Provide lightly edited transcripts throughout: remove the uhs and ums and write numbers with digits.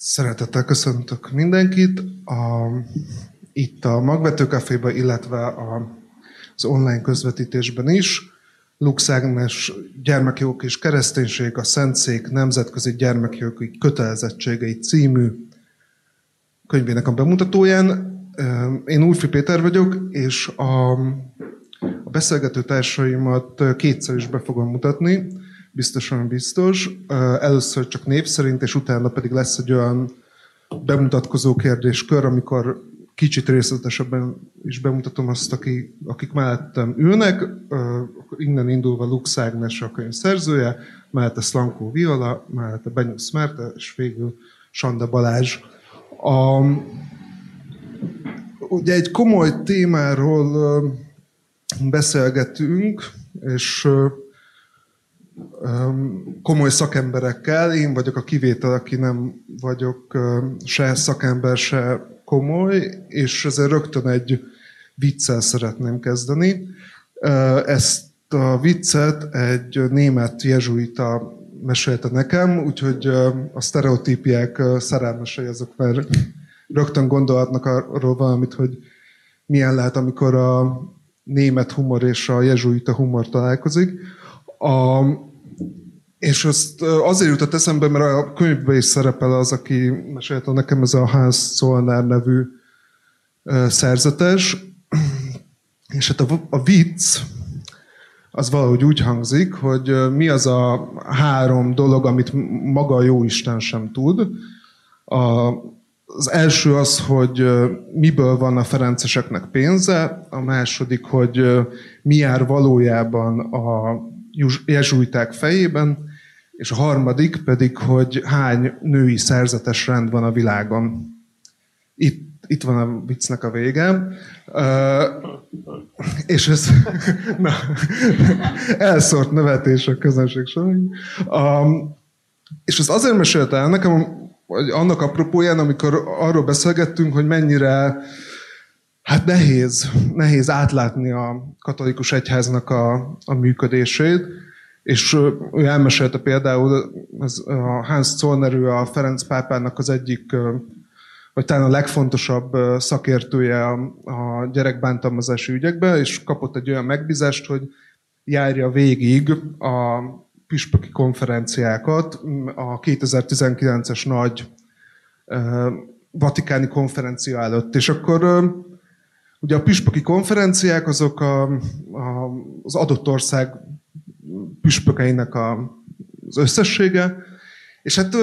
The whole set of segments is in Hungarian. Szeretettel köszöntök mindenkit itt a Magvető Kávéban, illetve az online közvetítésben is. Lux Ágnes Gyermekjogok és kereszténység a Szentszék nemzetközi gyermekjogi kötelezettségei című könyvének a bemutatóján. Én Úrfi Péter vagyok, és a beszélgető társaimat kétszer is be fogom mutatni, biztosan biztos. Először csak név szerint, és utána pedig lesz egy olyan bemutatkozó kérdéskör, amikor kicsit részletesebben is bemutatom azt, akik mellettem ülnek. Innen indulva Lux Ágnes a könyv szerzője, mellette Szlankó Viola, mellette Benyus Merte, és végül Sanda Balázs. Ugye egy komoly témáról beszélgetünk, és komoly szakemberekkel. Én vagyok a kivétel, aki nem vagyok se szakember, se komoly, és ezért rögtön egy viccel szeretném kezdeni. Ezt a viccet egy német jezsuita mesélte nekem, úgyhogy a sztereotípiák szerelmesei azok már rögtön gondolhatnak arról valamit, hogy milyen lehet, amikor a német humor és a jezsuita humor találkozik. És azt azért jutott eszembe, mert a könyvben is szerepel az, aki mesélte nekem, ez a Hans Zollner nevű szerzetes. És hát a vicc az valahogy úgy hangzik, hogy mi az a három dolog, amit maga a Jóisten sem tud. Az első az, hogy miből van a ferenceseknek pénze, a második, hogy mi jár valójában a jezsuiták fejében, és a harmadik pedig, hogy hány női szerzetes rend van a világon. Itt van a viccnek a vége. És ez elszórt nevetés a közönség során. És ez azért mesélte el nekem, hogy annak apropóján, amikor arról beszélgettünk, hogy mennyire nehéz átlátni a katolikus egyháznak a működését, és ő elmesélte például, a Hans Zollner, ő a Ferenc pápának az egyik, vagy talán a legfontosabb szakértője a gyerekbántalmazási ügyekben, és kapott egy olyan megbízást, hogy járja végig a püspöki konferenciákat, a 2019-es nagy vatikáni konferencia előtt, és akkor ugye a püspöki konferenciák azok az adott ország püspökeinek az összessége, és hát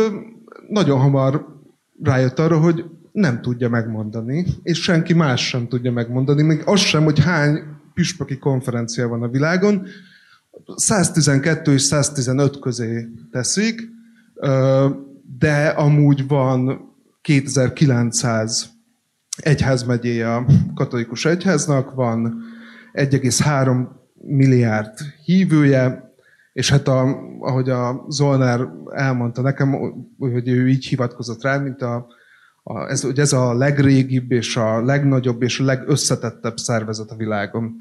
nagyon hamar rájött arra, hogy nem tudja megmondani, és senki más sem tudja megmondani, még az sem, hogy hány püspöki konferencia van a világon. 112 és 115 közé teszik, de amúgy van 2900 egyházmegyéje a katolikus egyháznak, van 1,3 milliárd hívője, és hát ahogy a Zollner elmondta nekem, hogy ő így hivatkozott rá, mint hogy ez a legrégibb és a legnagyobb és a legösszetettebb szervezet a világon.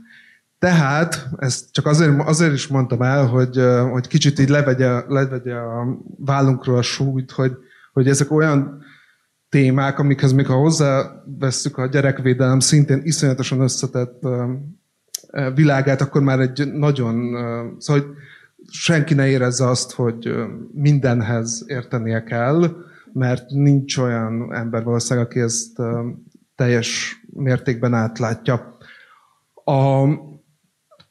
Tehát, ezt csak azért is mondtam el, hogy kicsit így levegye a vállunkról a súlyt, hogy ezek olyan témák, amikhez még ha hozzávesszük a gyerekvédelem szintén iszonyatosan összetett világát, akkor már egy nagyon... Szóval, hogy senki ne érezze azt, hogy mindenhez értenie kell, mert nincs olyan ember valószínűleg, aki ezt teljes mértékben átlátja.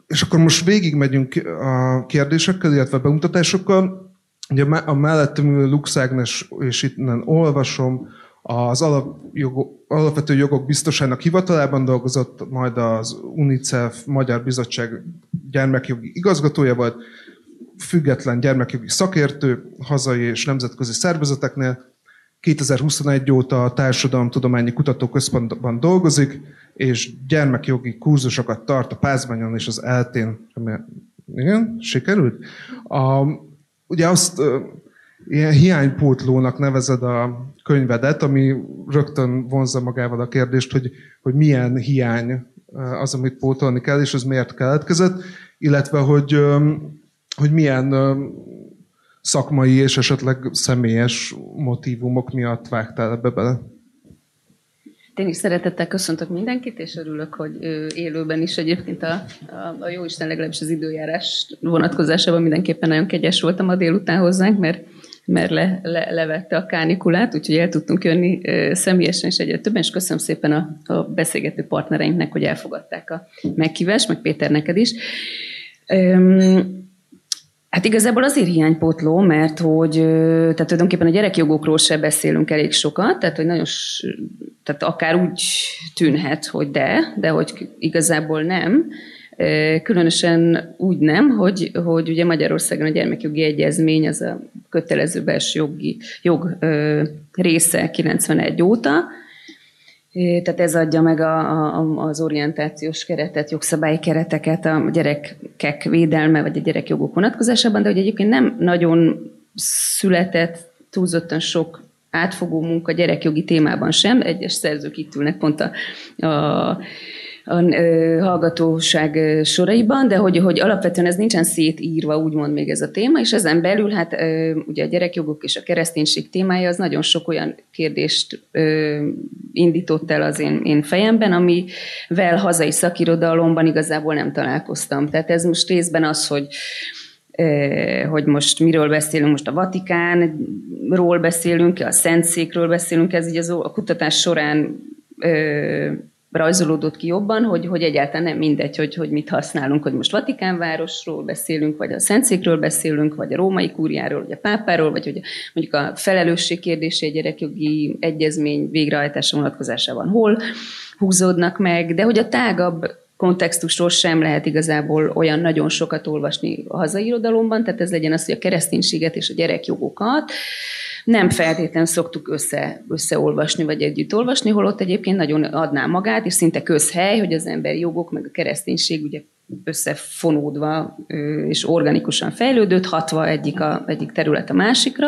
És akkor most végigmegyünk a kérdésekkel, illetve a bemutatásokkal. Ugye a mellettem ülő Lux Ágnes, és innen olvasom, az alapvető jogok biztosának hivatalában dolgozott, majd az UNICEF Magyar Bizottság gyermekjogi igazgatója volt, független gyermekjogi szakértő hazai és nemzetközi szervezeteknél. 2021 óta a Társadalomtudományi Kutatóközpontban dolgozik, és gyermekjogi kurzusokat tart a Pázmányon és az ELTE-n. Igen, sikerült? Ugye azt ilyen hiánypótlónak nevezed a könyvedet, ami rögtön vonzza magával a kérdést, hogy milyen hiány az, amit pótolni kell, és ez miért keletkezett, illetve hogy milyen szakmai és esetleg személyes motívumok miatt vágtál ebbe bele? Tényleg szeretettel köszöntök mindenkit, és örülök, hogy élőben is egyébként a Jóisten legalábbis az időjárás vonatkozásában mindenképpen nagyon kegyes voltam a délután hozzánk, mert levette a kánikulát, úgyhogy el tudtunk jönni személyesen is egyre többen, és köszönöm szépen a beszélgető partnereinknek, hogy elfogadták a meghívást, meg Péter, neked is. Hát igazából azért hiánypótló, mert hogy tehát tulajdonképpen a gyerekjogokról se beszélünk elég sokat, tehát hogy nagyon, tehát akár úgy tűnhet, hogy de hogy igazából nem. Különösen úgy nem, hogy ugye Magyarországon a gyermekjogi egyezmény az a kötelező belső jog része 91 óta, tehát ez adja meg az orientációs keretet, jogszabályi kereteket a gyerekek védelme, vagy a gyerekjogok vonatkozásában, de hogy egyébként nem nagyon született túlzottan sok átfogó munka gyerekjogi témában sem. Egyes szerzők itt ülnek pont a hallgatóság soraiban, de hogy alapvetően ez nincsen szétírva, úgymond még ez a téma, és ezen belül hát ugye a gyerekjogok és a kereszténység témája az nagyon sok olyan kérdést indított el az én fejemben, amivel hazai szakirodalomban igazából nem találkoztam. Tehát ez most részben az, hogy most miről beszélünk, most a Vatikánról beszélünk, a Szentszékről beszélünk, ez így a kutatás során rajzolódott ki jobban, hogy egyáltalán nem mindegy, hogy mit használunk, hogy most Vatikánvárosról beszélünk, vagy a Szentszékről beszélünk, vagy a római kúriáról, vagy a pápáról, vagy hogy mondjuk a felelősség kérdése egy gyerekjogi egyezmény végrehajtása vonatkozásában hol húzódnak meg, de hogy a tágabb kontextusról sem lehet igazából olyan nagyon sokat olvasni a hazai irodalomban, tehát ez legyen az, hogy a kereszténységet és a gyerekjogokat nem feltétlenül szoktuk összeolvasni, vagy együtt olvasni, holott egyébként nagyon adná magát, és szinte közhely, hogy az emberi jogok, meg a kereszténység ugye összefonódva és organikusan fejlődött, hatva egyik terület a másikra.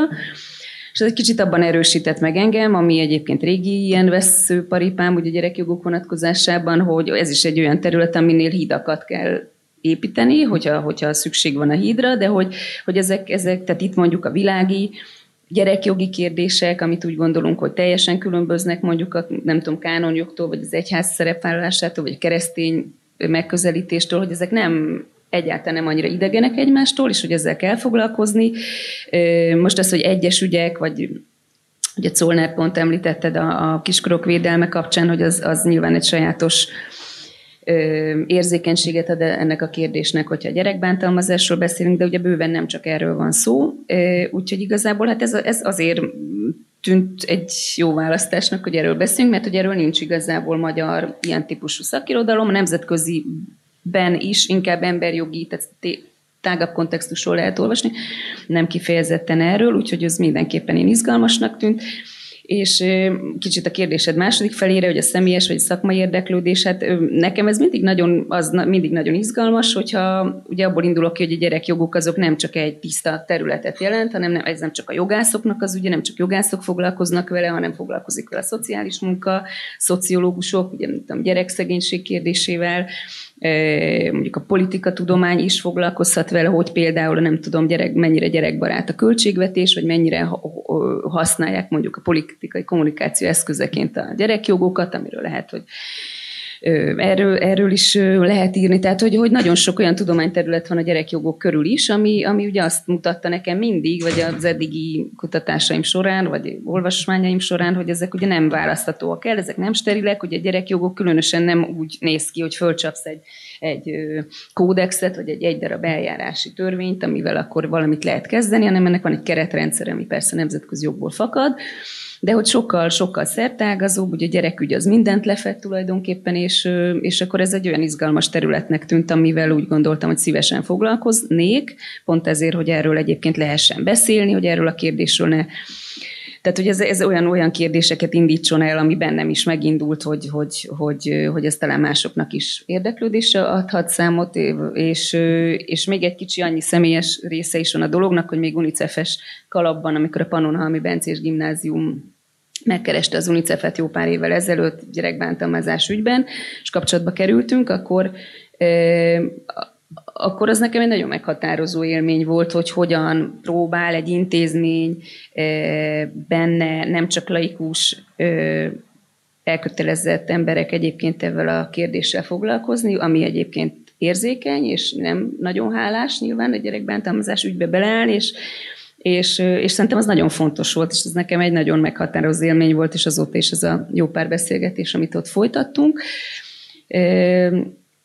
És ez egy kicsit abban erősített meg engem, ami egyébként régi ilyen vesszőparipám, ugye gyerekjogok vonatkozásában, hogy ez is egy olyan terület, aminél hidakat kell építeni, hogyha szükség van a hídra, de hogy ezek, tehát itt mondjuk a világi gyerekjogi kérdések, amit úgy gondolunk, hogy teljesen különböznek mondjuk a, nem tudom, kánonjogtól, vagy az egyház szerepvállalásától, vagy a keresztény megközelítéstől, hogy ezek nem egyáltalán nem annyira idegenek egymástól, és hogy ezzel kell foglalkozni. Most az, hogy egyes ügyek, vagy ugye Zollner pont említetted a kiskorok védelme kapcsán, hogy az nyilván egy sajátos érzékenységet ad ennek a kérdésnek, hogyha a gyerekbántalmazásról beszélünk, de ugye bőven nem csak erről van szó. Úgyhogy igazából hát ez azért tűnt egy jó választásnak, hogy erről beszélünk, mert hogy erről nincs igazából magyar ilyen típusú szakirodalom, a nemzetközi ben is, inkább emberjogi, tehát tágabb kontextusról lehet olvasni, nem kifejezetten erről, úgyhogy ez mindenképpen én izgalmasnak tűnt. És kicsit a kérdésed második felére, hogy a személyes vagy szakmai érdeklődés, hát nekem ez mindig nagyon izgalmas, hogyha ugye abból indulok ki, hogy a gyerekjogok azok nem csak egy tiszta területet jelent, hanem ez nem csak a jogászoknak az ügye, nem csak jogászok foglalkoznak vele, hanem foglalkozik vele a szociális munka, szociológusok, ugye nem tudom, gyerekszegénység kérdésével, mondjuk a politikatudomány is foglalkozhat vele, hogy például nem tudom, mennyire gyerekbarát a költségvetés, vagy mennyire használják mondjuk a politikai kommunikáció eszközeként a gyerekjogokat, amiről lehet, hogy erről is lehet írni. Tehát, hogy nagyon sok olyan tudományterület van a gyerekjogok körül is, ami ugye azt mutatta nekem mindig, vagy az eddigi kutatásaim során, vagy olvasmányaim során, hogy ezek ugye nem választhatóak el, ezek nem sterilek, ugye a gyerekjogok különösen nem úgy néz ki, hogy fölcsapsz egy kódexet, vagy egy darab eljárási törvényt, amivel akkor valamit lehet kezdeni, hanem ennek van egy keretrendszer, ami persze nemzetközi jogból fakad, de hogy sokkal szertágazóbb, ugye a gyerekügy az mindent lefed tulajdonképpen, és akkor ez egy olyan izgalmas területnek tűnt, amivel úgy gondoltam, hogy szívesen foglalkoznék, pont ezért, hogy erről egyébként lehessen beszélni, hogy erről a kérdésről ne... Tehát, hogy ez olyan kérdéseket indítson el, ami bennem is megindult, hogy ez talán másoknak is érdeklődésre adhat számot, és még egy kicsi annyi személyes része is van a dolognak, hogy még UNICEF-es kalapban, amikor a Pannonhalmi Bencés gimnázium megkereste az UNICEF-et jó pár évvel ezelőtt gyerekbántalmazás ügyben, és kapcsolatba kerültünk, akkor akkor az nekem egy nagyon meghatározó élmény volt, hogy hogyan próbál egy intézmény benne nem csak laikus elkötelezett emberek egyébként ezzel a kérdéssel foglalkozni, ami egyébként érzékeny, és nem nagyon hálás nyilván a gyerekbántalmazás ügybe beleállni, és szerintem az nagyon fontos volt, és ez nekem egy nagyon meghatározó élmény volt, és azóta is ez a jó pár beszélgetés, amit ott folytattunk.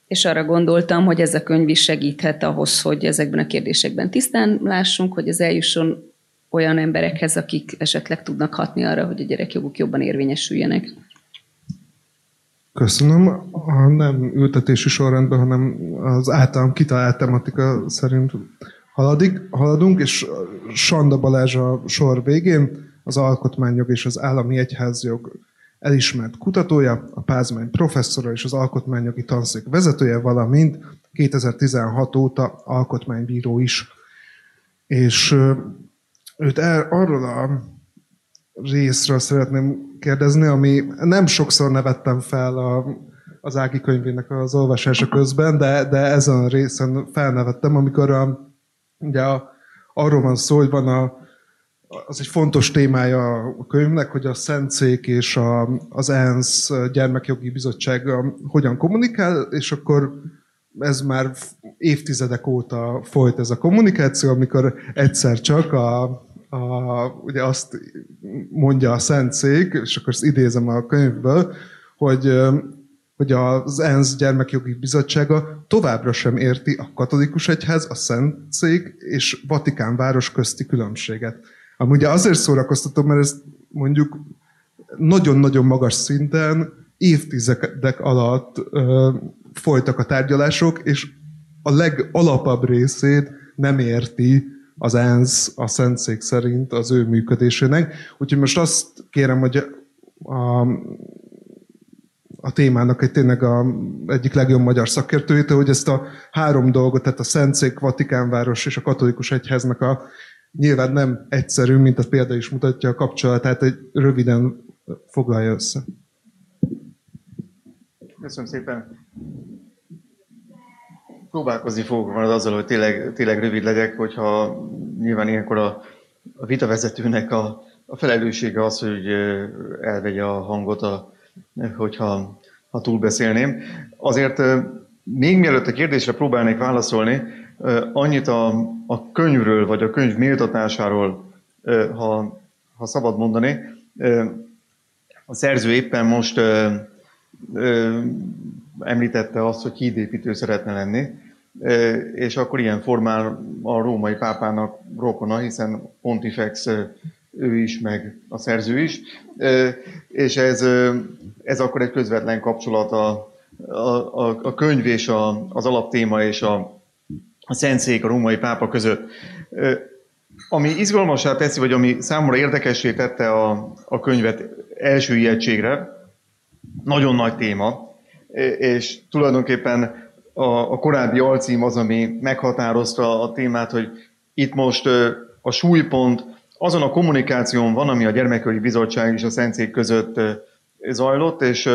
És arra gondoltam, hogy ez a könyv is segíthet ahhoz, hogy ezekben a kérdésekben tisztán lássunk, hogy ez eljusson olyan emberekhez, akik esetleg tudnak hatni arra, hogy a gyerekjoguk jobban érvényesüljenek. Köszönöm. A nem ültetési sorrendben, hanem az általam kitalált tematika szerint haladunk, és Sanda Balázs a sor végén, az alkotmányjog és az állami egyházjog elismert kutatója, a Pázmány professzora és az alkotmányjogi tanszék vezetője, valamint 2016 óta alkotmánybíró is. És őt arról a részről szeretném kérdezni, ami nem sokszor nevettem fel az Ági könyvének az olvasása közben, de ezen a részen felnevettem, amikor arról van szó, hogy van az egy fontos témája a könyvnek, hogy a Szentszék és az ENSZ Gyermekjogi Bizottság hogyan kommunikál, és akkor ez már évtizedek óta folyt ez a kommunikáció, amikor egyszer csak ugye azt mondja a Szentszék, és akkor ezt idézem a könyvből, hogy az ENSZ Gyermekjogi Bizottsága továbbra sem érti a katolikus egyház, a Szentszék és Vatikán város közti különbséget. Ami ugye azért szórakoztatom, mert ezt mondjuk nagyon-nagyon magas szinten évtizedek alatt folytak a tárgyalások, és a legalapabb részét nem érti az ENSZ a Szentszék szerint az ő működésének. Úgyhogy most azt kérem, hogy a témának egy tényleg egyik legjobb magyar szakértőjétől, hogy ezt a három dolgot, tehát a Szentszék, Vatikánváros és a katolikus egyháznak nyilván nem egyszerű, mint a példa is mutatja a kapcsolatát, egy röviden foglalja össze. Köszönöm szépen. Próbálkozni fogok azzal, hogy tényleg rövid legyek, hogyha nyilván ilyenkor a vitavezetőnek a felelőssége az, hogy elvegye a hangot, hogyha túlbeszélném. Azért még mielőtt a kérdésre próbálnék válaszolni, annyit a könyvről, vagy a könyv méltatásáról, ha szabad mondani. A szerző éppen most említette azt, hogy hídépítő szeretne lenni, és akkor ilyen formán a római pápának rokona, hiszen Pontifex ő is, meg a szerző is, és ez akkor egy közvetlen kapcsolat a könyv és az alaptéma és a Szentszék, a római pápa között. Ami izgalmassá teszi, vagy ami számomra érdekessé tette a könyvet első ijegységre, nagyon nagy téma, és tulajdonképpen a korábbi alcím az, ami meghatározta a témát, hogy itt most a súlypont azon a kommunikáción van, ami a Gyermekjogi Bizottság és a Szentszék között zajlott, és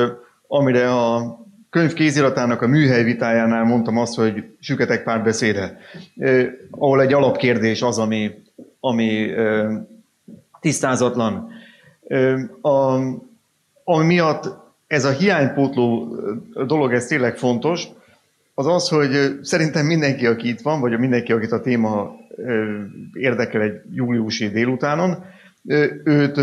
amire a könyv kéziratának a műhely vitájánál mondtam azt, hogy süketek párbeszéde, ahol egy alapkérdés az, ami tisztázatlan. Ami miatt ez a hiánypótló dolog, ez tényleg fontos, az, hogy szerintem mindenki, aki itt van, vagy mindenki, akit a téma érdekel egy júliusi délutánon, őt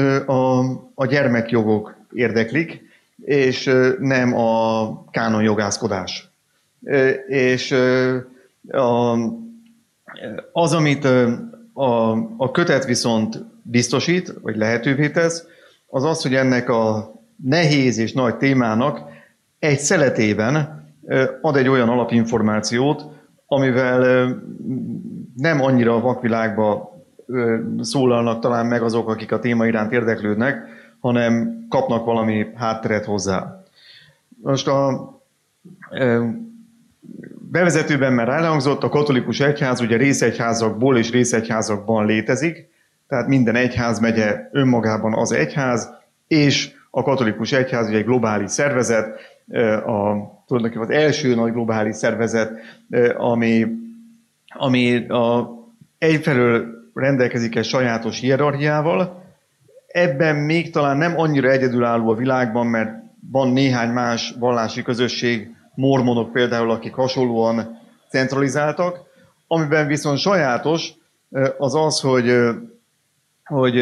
a gyermekjogok érdeklik, és nem a kánonjogászkodás. És az, amit a kötet viszont biztosít, vagy lehetővé tesz, az az, hogy ennek a nehéz és nagy témának egy szeletében ad egy olyan alapinformációt, amivel nem annyira a vakvilágba szólalnak talán meg azok, akik a téma iránt érdeklődnek, hanem kapnak valami hátteret hozzá. Most a bevezetőben már elhangzott, a katolikus egyház ugye részegyházakból és részegyházakban létezik, tehát minden egyházmegye önmagában az egyház, és a katolikus egyház ugye egy globális szervezet, tulajdonképpen az első nagy globális szervezet, ami egyfelől rendelkezik egy sajátos hierarchiával. Ebben még talán nem annyira egyedülálló a világban, mert van néhány más vallási közösség, mormonok például, akik hasonlóan centralizáltak. Amiben viszont sajátos az az, hogy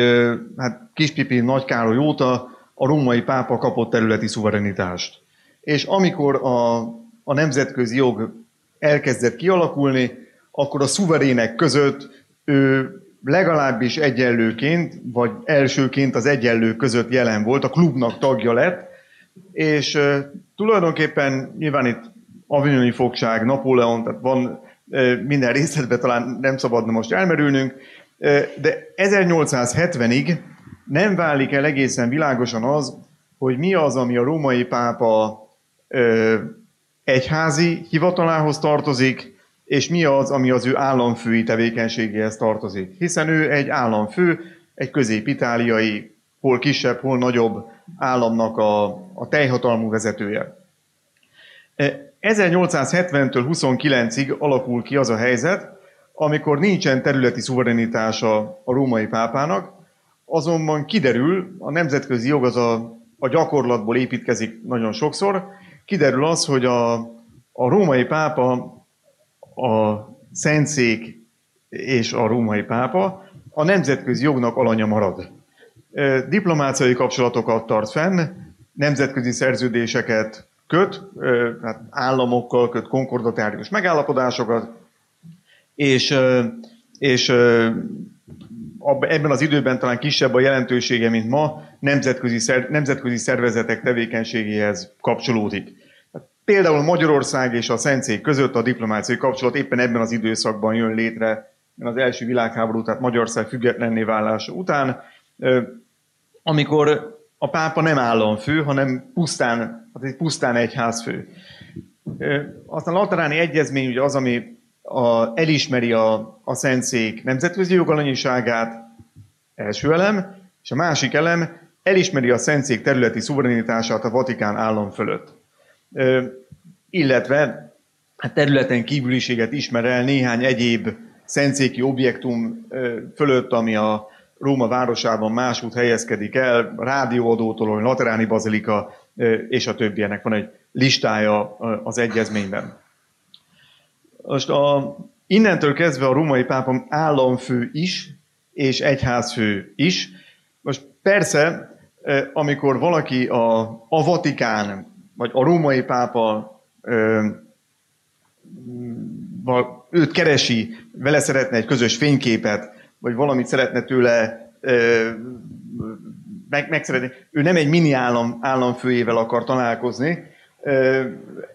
hát Kispipin Nagy Károly óta a római pápa kapott területi szuverenitást. És amikor a nemzetközi jog elkezdett kialakulni, akkor a szuverének között legalábbis egyenlőként, vagy elsőként az egyenlők között jelen volt, a klubnak tagja lett, és tulajdonképpen nyilván itt avignoni fogság, Napóleon, tehát van minden részletben, talán nem szabadna most elmerülnünk, de 1870-ig nem válik el egészen világosan az, hogy mi az, ami a római pápa egyházi hivatalához tartozik, és mi az, ami az ő államfői tevékenységéhez tartozik. Hiszen ő egy államfő, egy közép-itáliai, hol kisebb, hol nagyobb államnak a teljhatalmú vezetője. 1870-től 29-ig alakul ki az a helyzet, amikor nincsen területi szuverenitása a római pápának, azonban kiderül, a nemzetközi jog az a gyakorlatból építkezik nagyon sokszor, kiderül az, hogy a római pápa, a Szentszék és a római pápa a nemzetközi jognak alanya marad. Diplomáciai kapcsolatokat tart fenn, nemzetközi szerződéseket köt, hát államokkal köt konkordatárius megállapodásokat, és ebben az időben talán kisebb a jelentősége, mint ma, nemzetközi szervezetek tevékenységéhez kapcsolódik. Például Magyarország és a Szentszék között a diplomáciai kapcsolat éppen ebben az időszakban jön létre, az első világháború, tehát Magyarország függetlenné válása után, amikor a pápa nem államfő, hanem pusztán egyházfő. Aztán a Lateráni Egyezmény ugye az, ami elismeri a Szentszék nemzetközi jogalanyiságát, első elem, és a másik elem elismeri a Szentszék területi szuverenitását a Vatikán állam fölött. Illetve a területen kívüliséget ismer el néhány egyéb szentszéki objektum fölött, ami a Róma városában másút helyezkedik el, rádióadótól, a Lateráni Bazilika és a többi, ennek van egy listája az egyezményben. Most innentől kezdve a római pápa államfő is, és egyházfő is. Most persze, amikor valaki a Vatikán vagy a római pápa őt keresi, vele szeretne egy közös fényképet, vagy valamit szeretne tőle megszeretni. Ő nem egy mini államfőjével akar találkozni,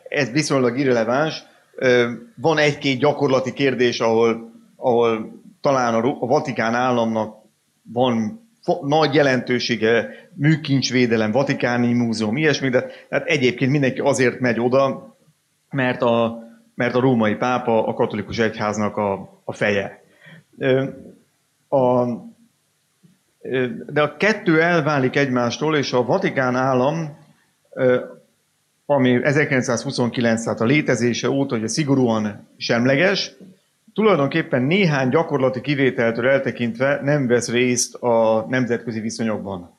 ez viszonylag irreleváns. Van egy-két gyakorlati kérdés, ahol talán a Vatikán államnak van nagy jelentősége, műkincsvédelem, Vatikáni Múzeum, ilyesmi, de hát egyébként mindenki azért megy oda, mert a római pápa a katolikus egyháznak a feje. De a kettő elválik egymástól, és a Vatikán állam, ami 1929, tehát a létezése óta ugye szigorúan semleges, tulajdonképpen néhány gyakorlati kivételtől eltekintve nem vesz részt a nemzetközi viszonyokban.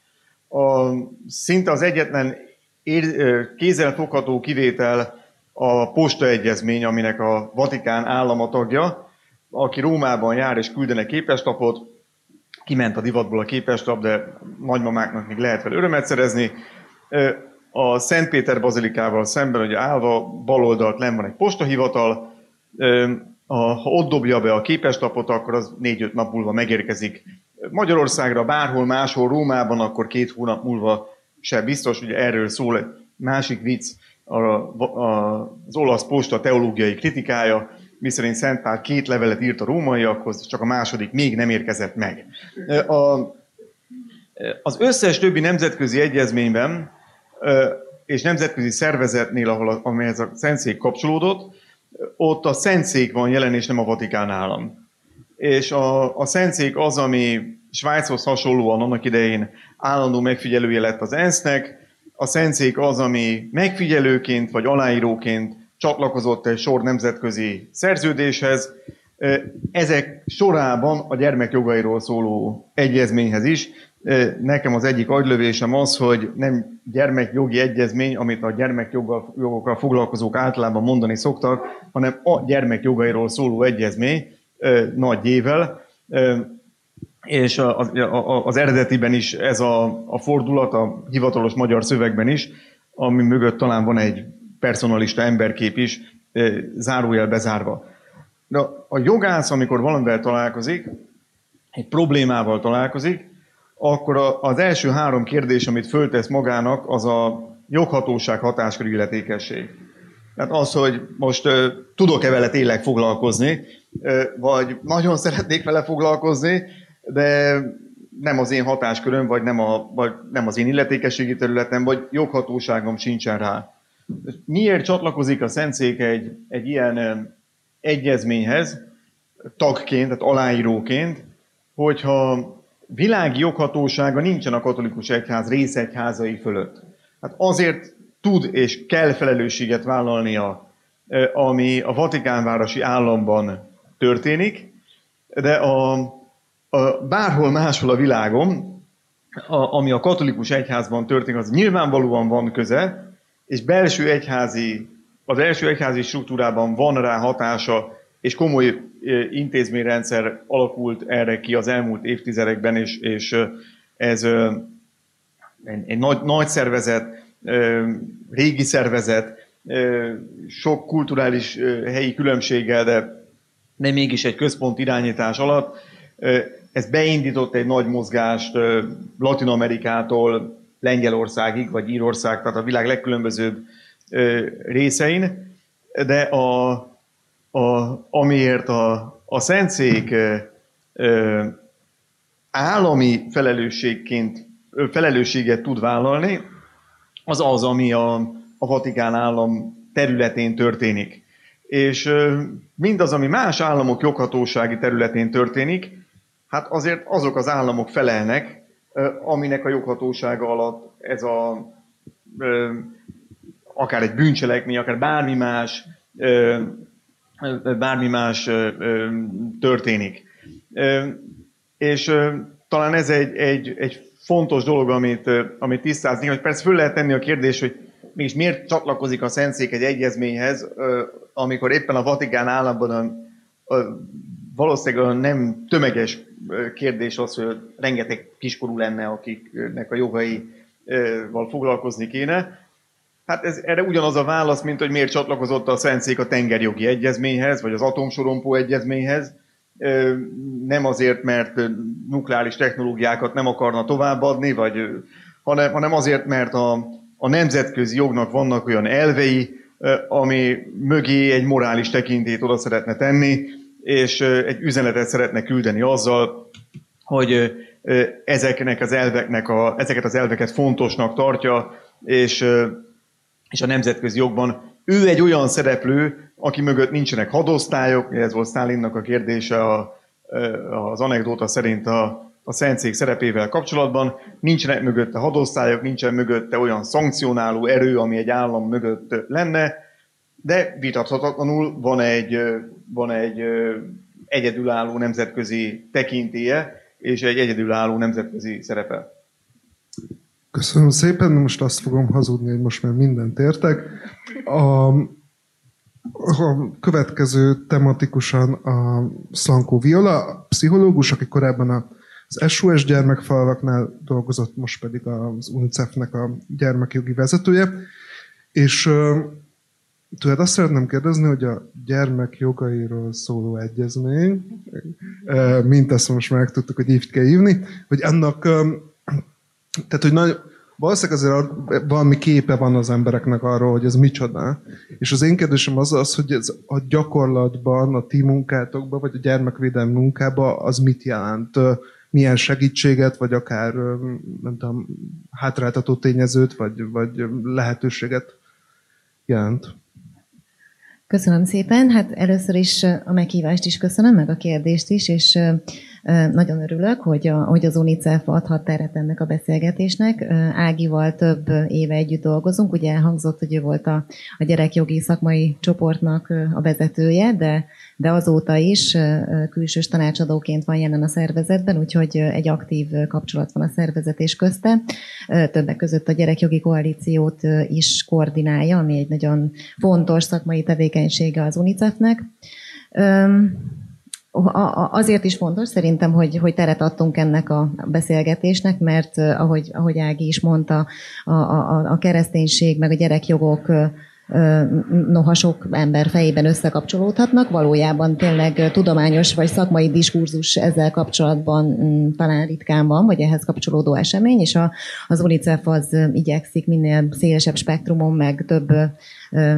Szinte az egyetlen kézzelfogható kivétel a postaegyezmény, aminek a Vatikán állama tagja, aki Rómában jár és küldene képeslapot, kiment a divatból a képeslap, de nagymamáknak még lehet vele örömet szerezni. A Szent Péter Bazilikával szemben, ugye állva, baloldalt lenn van egy postahivatal, ha ott dobja be a képeslapot, akkor az 4-5 nap múlva megérkezik Magyarországra, bárhol máshol, Rómában, akkor 2 hónap múlva sem biztos, ugye erről szól egy másik vicc, az olasz posta teológiai kritikája, miszerint Szent Pál 2 levelet írt a rómaiakhoz, csak a második még nem érkezett meg. Az összes többi nemzetközi egyezményben és nemzetközi szervezetnél, amelyhez a Szentszék kapcsolódott, ott a Szentszék van jelen, és nem a Vatikán állam. És a Szentszék az, ami Svájchoz hasonlóan annak idején állandó megfigyelője lett az ENSZ-nek, a Szentszék az, ami megfigyelőként vagy aláíróként csatlakozott egy sor nemzetközi szerződéshez, ezek sorában a gyermekjogairól szóló egyezményhez is. Nekem az egyik agylövésem az, hogy nem gyermekjogi egyezmény, amit a gyermekjogokkal foglalkozók általában mondani szoktak, hanem a gyermekjogairól szóló egyezmény nagy J-vel. És az eredetiben is ez a fordulat, a hivatalos magyar szövegben is, ami mögött talán van egy personalista emberkép is, zárójel bezárva. De a jogász, amikor valamivel találkozik, egy problémával találkozik, akkor az első három kérdés, amit föltesz magának, az a joghatóság, hatáskör, illetékesség. Tehát az, hogy most tudok-e vele tényleg foglalkozni, vagy nagyon szeretnék vele foglalkozni, de nem az én hatásköröm, vagy nem az én illetékességi területem, vagy joghatóságom sincsen rá. Miért csatlakozik a Szentszék egy ilyen egyezményhez, tagként, tehát aláíróként, hogyha világi joghatósága nincsen a katolikus egyház részegyházai fölött? Hát azért tud és kell felelősséget vállalnia, ami a Vatikánvárosi államban történik, de bárhol máshol a világon, ami a katolikus egyházban történik, az nyilvánvalóan van köze, és az első egyházi struktúrában van rá hatása, és komoly intézményrendszer alakult erre ki az elmúlt évtizedekben, és ez egy nagy szervezet, régi szervezet, sok kulturális helyi különbséggel, de mégis egy központ irányítás alatt. Ez beindított egy nagy mozgást Latin-Amerikától Lengyelországig, vagy Írország, tehát a világ legkülönbözőbb részein, de amiért a Szentszék állami felelősséget tud vállalni, az az, ami a Vatikán állam területén történik. És mindaz, ami más államok joghatósági területén történik, hát azért azok az államok felelnek, aminek a joghatósága alatt ez akár egy bűncselekmény, akár bármi más történik. És talán ez egy fontos dolog, amit tisztázni, hogy persze föl lehet tenni a kérdést, hogy mégis miért csatlakozik a Szentszék egy egyezményhez, amikor éppen a Vatikán államban valószínűleg nem tömeges kérdés az, hogy rengeteg kiskorú lenne, akiknek a jogaival foglalkozni kéne. Hát erre ugyanaz a válasz, mint hogy miért csatlakozott a Szentszék a tengerjogi egyezményhez, vagy az atomsorompó egyezményhez. Nem azért, mert nukleáris technológiákat nem akarna továbbadni, hanem azért, mert a nemzetközi jognak vannak olyan elvei, ami mögé egy morális tekintélyt oda szeretne tenni, és egy üzenetet szeretne küldeni azzal, hogy ezeket az elveket fontosnak tartja, és a nemzetközi jogban ő egy olyan szereplő, aki mögött nincsenek hadosztályok, ez volt Sztálinnak a kérdése az anekdóta szerint a Szentszék szerepével kapcsolatban, nincsenek mögötte hadosztályok, nincsen mögötte olyan szankcionáló erő, ami egy állam mögött lenne, de vitathatatlanul van egy egyedülálló nemzetközi tekintélye és egy egyedülálló nemzetközi szerepe. Köszönöm szépen, most azt fogom hazudni, hogy most már mindent értek. A következő tematikusan a Szlankó Viola, a pszichológus, aki korábban az SOS gyermekfalvaknál dolgozott, most pedig az UNICEF-nek a gyermekjogi vezetője. És tudod, azt szeretném kérdezni, hogy a gyermekjogairól szóló egyezmény, mint azt most már tudtuk, hogy így kell hívni, hogy annak, tehát hogy valószínűleg azért valami képe van az embereknek arról, hogy ez micsoda. És az én kérdésem az, hogy ez a gyakorlatban, a ti munkátokban, vagy a gyermekvédelmi munkában az mit jelent? Milyen segítséget, vagy akár nem tudom, hátráltató tényezőt, vagy lehetőséget jelent? Köszönöm szépen. Hát először is a meghívást is köszönöm, meg a kérdést is, és Nagyon örülök, hogy az UNICEF adhat teret ennek a beszélgetésnek. Ágival több éve együtt dolgozunk. Ugye elhangzott, hogy ő volt a gyerekjogi szakmai csoportnak a vezetője, de azóta is külsős tanácsadóként van jelen a szervezetben, úgyhogy egy aktív kapcsolat van a szervezet és közte. Többek között a gyerekjogi koalíciót is koordinálja, ami egy nagyon fontos szakmai tevékenysége az UNICEF-nek. Azért is fontos szerintem, hogy teret adtunk ennek a beszélgetésnek, mert ahogy Ági is mondta, a kereszténység meg a gyerekjogok noha sok ember fejében összekapcsolódhatnak, valójában tényleg tudományos vagy szakmai diskurzus ezzel kapcsolatban talán ritkán van, vagy ehhez kapcsolódó esemény, és az UNICEF az igyekszik minél szélesebb spektrumon, meg több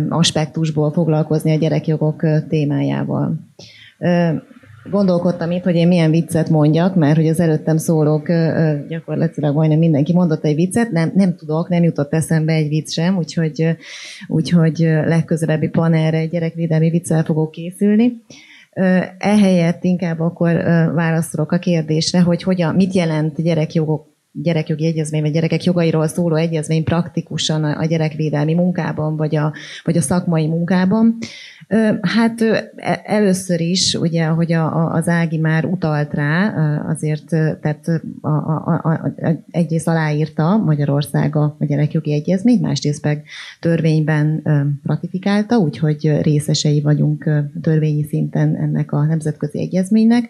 aspektusból foglalkozni a gyerekjogok témájával. Gondolkodtam itt, hogy én milyen viccet mondjak, mert hogy az előttem szólók gyakorlatilag majdnem mindenki mondott egy viccet, nem jutott eszembe egy vicc sem, úgyhogy legközelebbi panelre egy gyerekvédelmi viccel fogok készülni. Ehelyett inkább akkor válaszolok a kérdésre, hogy mit jelent gyerekjogi egyezmény, vagy gyerekek jogairól szóló egyezmény praktikusan a gyerekvédelmi munkában, vagy a szakmai munkában. Hát először is, ugye, ahogy az Ági már utalt rá, azért tehát egyrészt aláírta Magyarország a gyerekjogi egyezményt, másrészt meg törvényben ratifikálta, úgyhogy részesei vagyunk törvényi szinten ennek a nemzetközi egyezménynek.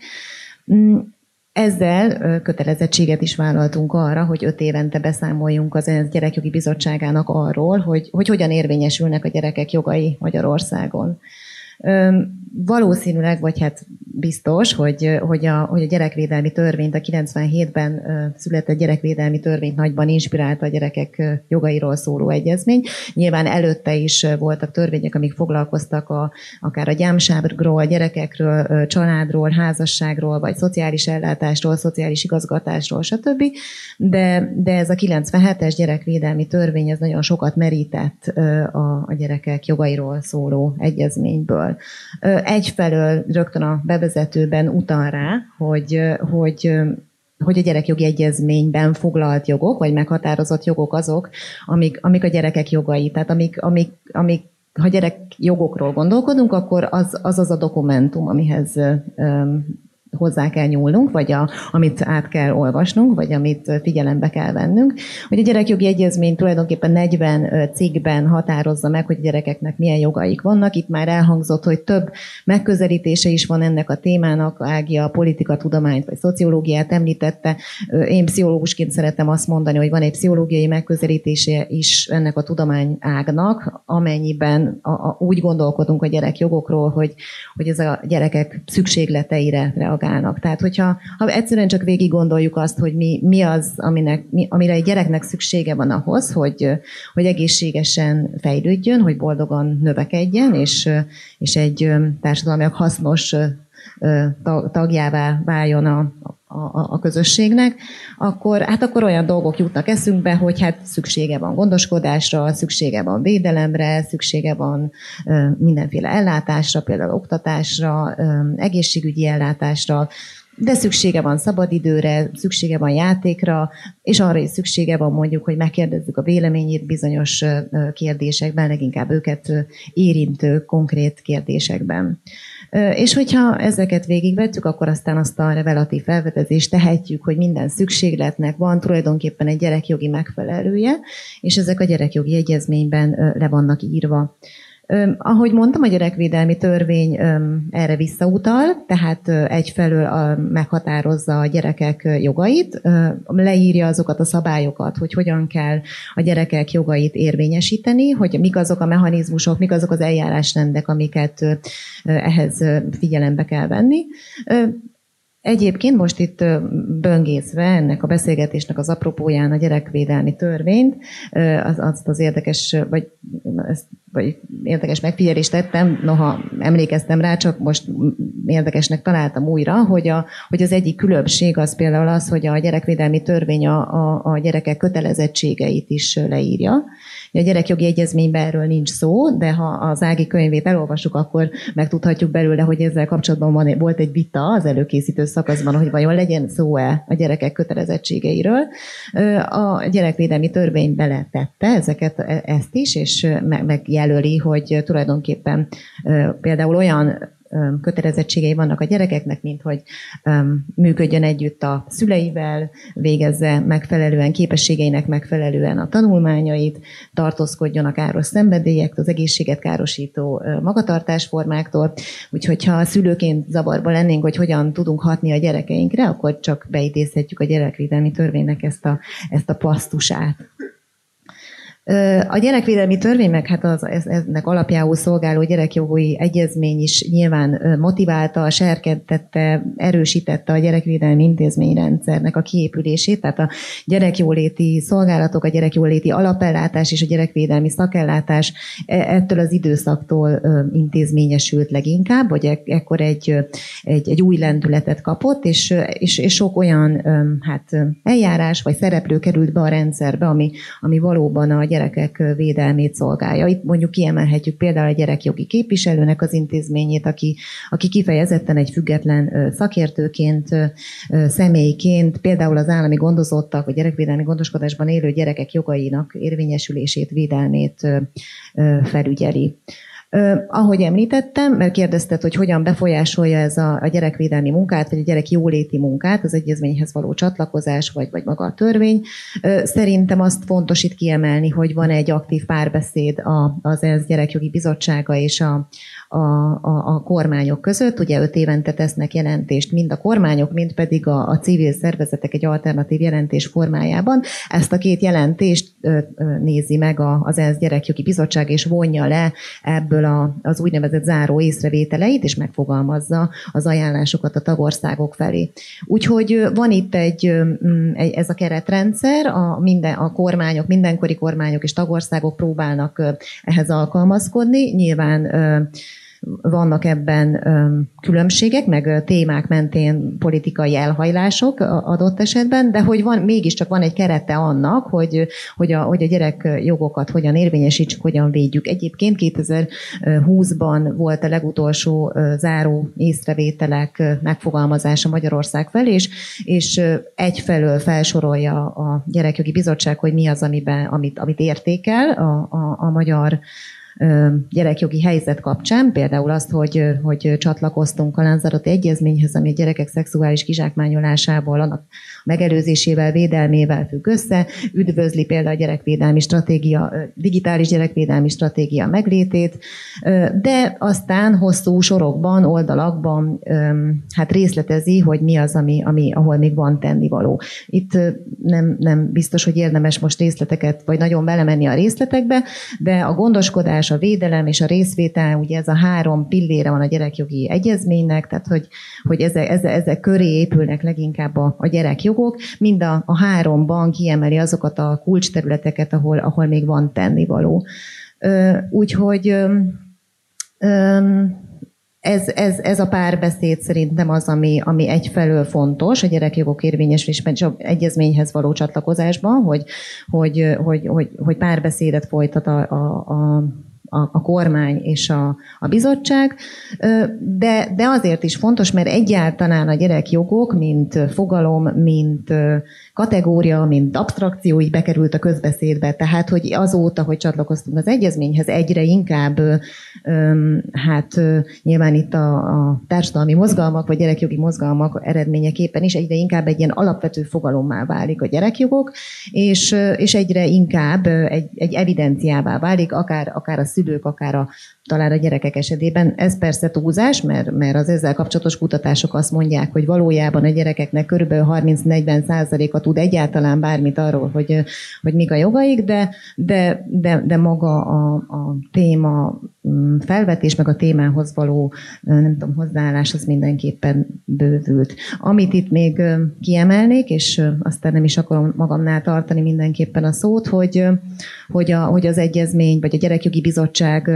Ezzel kötelezettséget is vállaltunk arra, hogy 5 évente beszámoljunk az ENSZ Gyerekjogi Bizottságának arról, hogy hogyan érvényesülnek a gyerekek jogai Magyarországon. Valószínűleg, vagy hát biztos, hogy a gyerekvédelmi törvényt, a 97-ben született gyerekvédelmi törvényt nagyban inspirálta a gyerekek jogairól szóló egyezmény. Nyilván előtte is voltak törvények, amik foglalkoztak akár a gyámságról, a gyerekekről, családról, házasságról, vagy szociális ellátásról, szociális igazgatásról, stb. De ez a 97-es gyerekvédelmi törvény, ez nagyon sokat merített a gyerekek jogairól szóló egyezményből. Egyfelől rögtön a bevezetőben utal rá, hogy a gyerekjogi egyezményben foglalt jogok, vagy meghatározott jogok azok, amik a gyerekek jogai. Tehát ha gyerekjogokról gondolkodunk, akkor az a dokumentum, amihez hozzá kell nyúlnunk, vagy amit át kell olvasnunk, vagy amit figyelembe kell vennünk. Hogy a gyerekjogi egyezmény tulajdonképpen 40 cikkben határozza meg, hogy a gyerekeknek milyen jogaik vannak. Itt már elhangzott, hogy több megközelítése is van ennek a témának. Ági a politikatudományt vagy szociológiát említette. Én pszichológusként szeretem azt mondani, hogy van egy pszichológiai megközelítése is ennek a tudományágnak, amennyiben úgy gondolkodunk a gyerekjogokról, hogy ez a gyerekek szükségleteire reagálnak. Tehát, ha egyszerűen csak végig gondoljuk azt, hogy mi az, amire egy gyereknek szüksége van ahhoz, hogy egészségesen fejlődjön, hogy boldogan növekedjen, és egy társadalmilag hasznos tagjává váljon a közösségnek, akkor olyan dolgok jutnak eszünkbe, hogy hát szüksége van gondoskodásra, szüksége van védelemre, szüksége van mindenféle ellátásra, például oktatásra, egészségügyi ellátásra, de szüksége van szabadidőre, szüksége van játékra, és arra is szüksége van mondjuk, hogy megkérdezzük a véleményét bizonyos kérdésekben, leginkább őket érintő konkrét kérdésekben. És hogyha ezeket végigvettük, akkor aztán azt a relatív felvetezést tehetjük, hogy minden szükségletnek van tulajdonképpen egy gyerekjogi megfelelője, és ezek a gyerekjogi egyezményben le vannak írva. Ahogy mondtam, a gyerekvédelmi törvény erre visszautal, tehát egyfelől meghatározza a gyerekek jogait, leírja azokat a szabályokat, hogy hogyan kell a gyerekek jogait érvényesíteni, hogy mik azok a mechanizmusok, mik azok az eljárásrendek, amiket ehhez figyelembe kell venni. Egyébként most itt böngészve ennek a beszélgetésnek az apropóján a gyerekvédelmi törvényt, azt az érdekes, vagy érdekes megfigyelést tettem, noha emlékeztem rá, csak most érdekesnek találtam újra, hogy az egyik különbség az például az, hogy a gyerekvédelmi törvény a gyerekek kötelezettségeit is leírja, A gyerekjogi egyezményben erről nincs szó, de ha az Ági könyvét elolvassuk, akkor megtudhatjuk belőle, hogy ezzel kapcsolatban volt egy vita az előkészítő szakaszban, hogy vajon legyen szó-e a gyerekek kötelezettségeiről. A gyerekvédelmi törvény beletette ezt is, és megjelöli, hogy tulajdonképpen például olyan kötelezettségei vannak a gyerekeknek, mint hogy működjön együtt a szüleivel, végezze megfelelően, képességeinek megfelelően a tanulmányait, tartózkodjon a káros szenvedélyektől, az egészséget károsító magatartásformáktól. Úgyhogy ha szülőként zavarba lennénk, hogy hogyan tudunk hatni a gyerekeinkre, akkor csak beidézhetjük a gyerekvédelmi törvénynek ezt a pasztusát. A gyerekvédelmi törvény, meg hát ennek alapjául szolgáló gyerekjogi egyezmény is nyilván motiválta, serkentette, erősítette a gyerekvédelmi intézményrendszernek a kiépülését, tehát a gyerekjóléti szolgálatok, a gyerekjóléti alapellátás és a gyerekvédelmi szakellátás ettől az időszaktól intézményesült leginkább, vagy ekkor egy új lendületet kapott, és sok olyan eljárás vagy szereplő került be a rendszerbe, ami valóban a gyerekek védelmét szolgálja. Itt mondjuk kiemelhetjük például a gyerekjogi képviselőnek az intézményét, aki kifejezetten egy független szakértőként, személyként, például az állami gondozottak, vagy gyerekvédelmi gondoskodásban élő gyerekek jogainak érvényesülését, védelmét felügyeli. Ahogy említettem, mert kérdezted, hogy hogyan befolyásolja ez a gyerekvédelmi munkát, vagy a gyerek jóléti munkát, az egyezményhez való csatlakozás, vagy maga a törvény. Szerintem azt fontos itt kiemelni, hogy van egy aktív párbeszéd az ENSZ gyerekjogi bizottsága és a kormányok között. Ugye 5 évente tesznek jelentést mind a kormányok, mind pedig a civil szervezetek egy alternatív jelentés formájában. Ezt a két jelentést nézi meg az ENSZ gyerekjogi bizottság, és vonja le ebből az úgynevezett záró észrevételeit, és megfogalmazza az ajánlásokat a tagországok felé. Úgyhogy van itt ez a keretrendszer, a kormányok, mindenkori kormányok és tagországok próbálnak ehhez alkalmazkodni. Nyilván vannak ebben különbségek, meg témák mentén politikai elhajlások adott esetben, de hogy mégiscsak van egy kerete annak, hogy a gyerekjogokat hogyan érvényesítsük, hogyan védjük. Egyébként 2020-ban volt a legutolsó záró észrevételek megfogalmazása Magyarország felé, és egyfelől felsorolja a Gyerekjogi Bizottság, hogy mi az, amit értékel a magyar gyerekjogi helyzet kapcsán, például azt, hogy csatlakoztunk a Lanzarote Egyezményhez, ami a gyerekek szexuális kizsákmányolásával, annak megelőzésével, védelmével függ össze, üdvözli például a gyerekvédelmi stratégia, digitális gyerekvédelmi stratégia meglétét, de aztán hosszú sorokban, oldalakban részletezi, hogy mi az, ahol még van tennivaló. Itt nem biztos, hogy érdemes most részleteket, vagy nagyon belemenni a részletekbe, de a gondoskodás, a védelem és a részvétel, ugye ez a 3 pillére van a gyerekjogi egyezménynek, tehát hogy ezek köré épülnek leginkább a gyerekjogok. Mind a 3-ban kiemeli azokat a kulcsterületeket, ahol még van tennivaló. Úgyhogy ez a párbeszéd szerintem az, ami egyfelől fontos a gyerekjogok érvényesülésben és az egyezményhez való csatlakozásban, hogy párbeszédet folytat a kormány és a bizottság, de azért is fontos, mert egyáltalán a gyerekjogok, mint fogalom, mint kategória, mint abstrakció így bekerült a közbeszédbe. Tehát, hogy azóta, hogy csatlakoztunk az egyezményhez, egyre inkább nyilván itt a társadalmi mozgalmak, vagy gyerekjogi mozgalmak eredményeképpen is egyre inkább egy ilyen alapvető fogalommá válik a gyerekjogok, és egyre inkább egy evidenciává válik, akár a szülők, akár talán a gyerekek esetében. Ez persze túlzás, mert az ezzel kapcsolatos kutatások azt mondják, hogy valójában a gyerekeknek kb. 30-40%-a tud egyáltalán bármit arról, hogy mik a jogaik, de maga a téma felvetés, meg a témához való, nem tudom, hozzáállás az mindenképpen bővült. Amit itt még kiemelnék, és aztán nem is akarom magamnál tartani mindenképpen a szót, hogy az egyezmény, vagy a Gyerekjogi Bizottság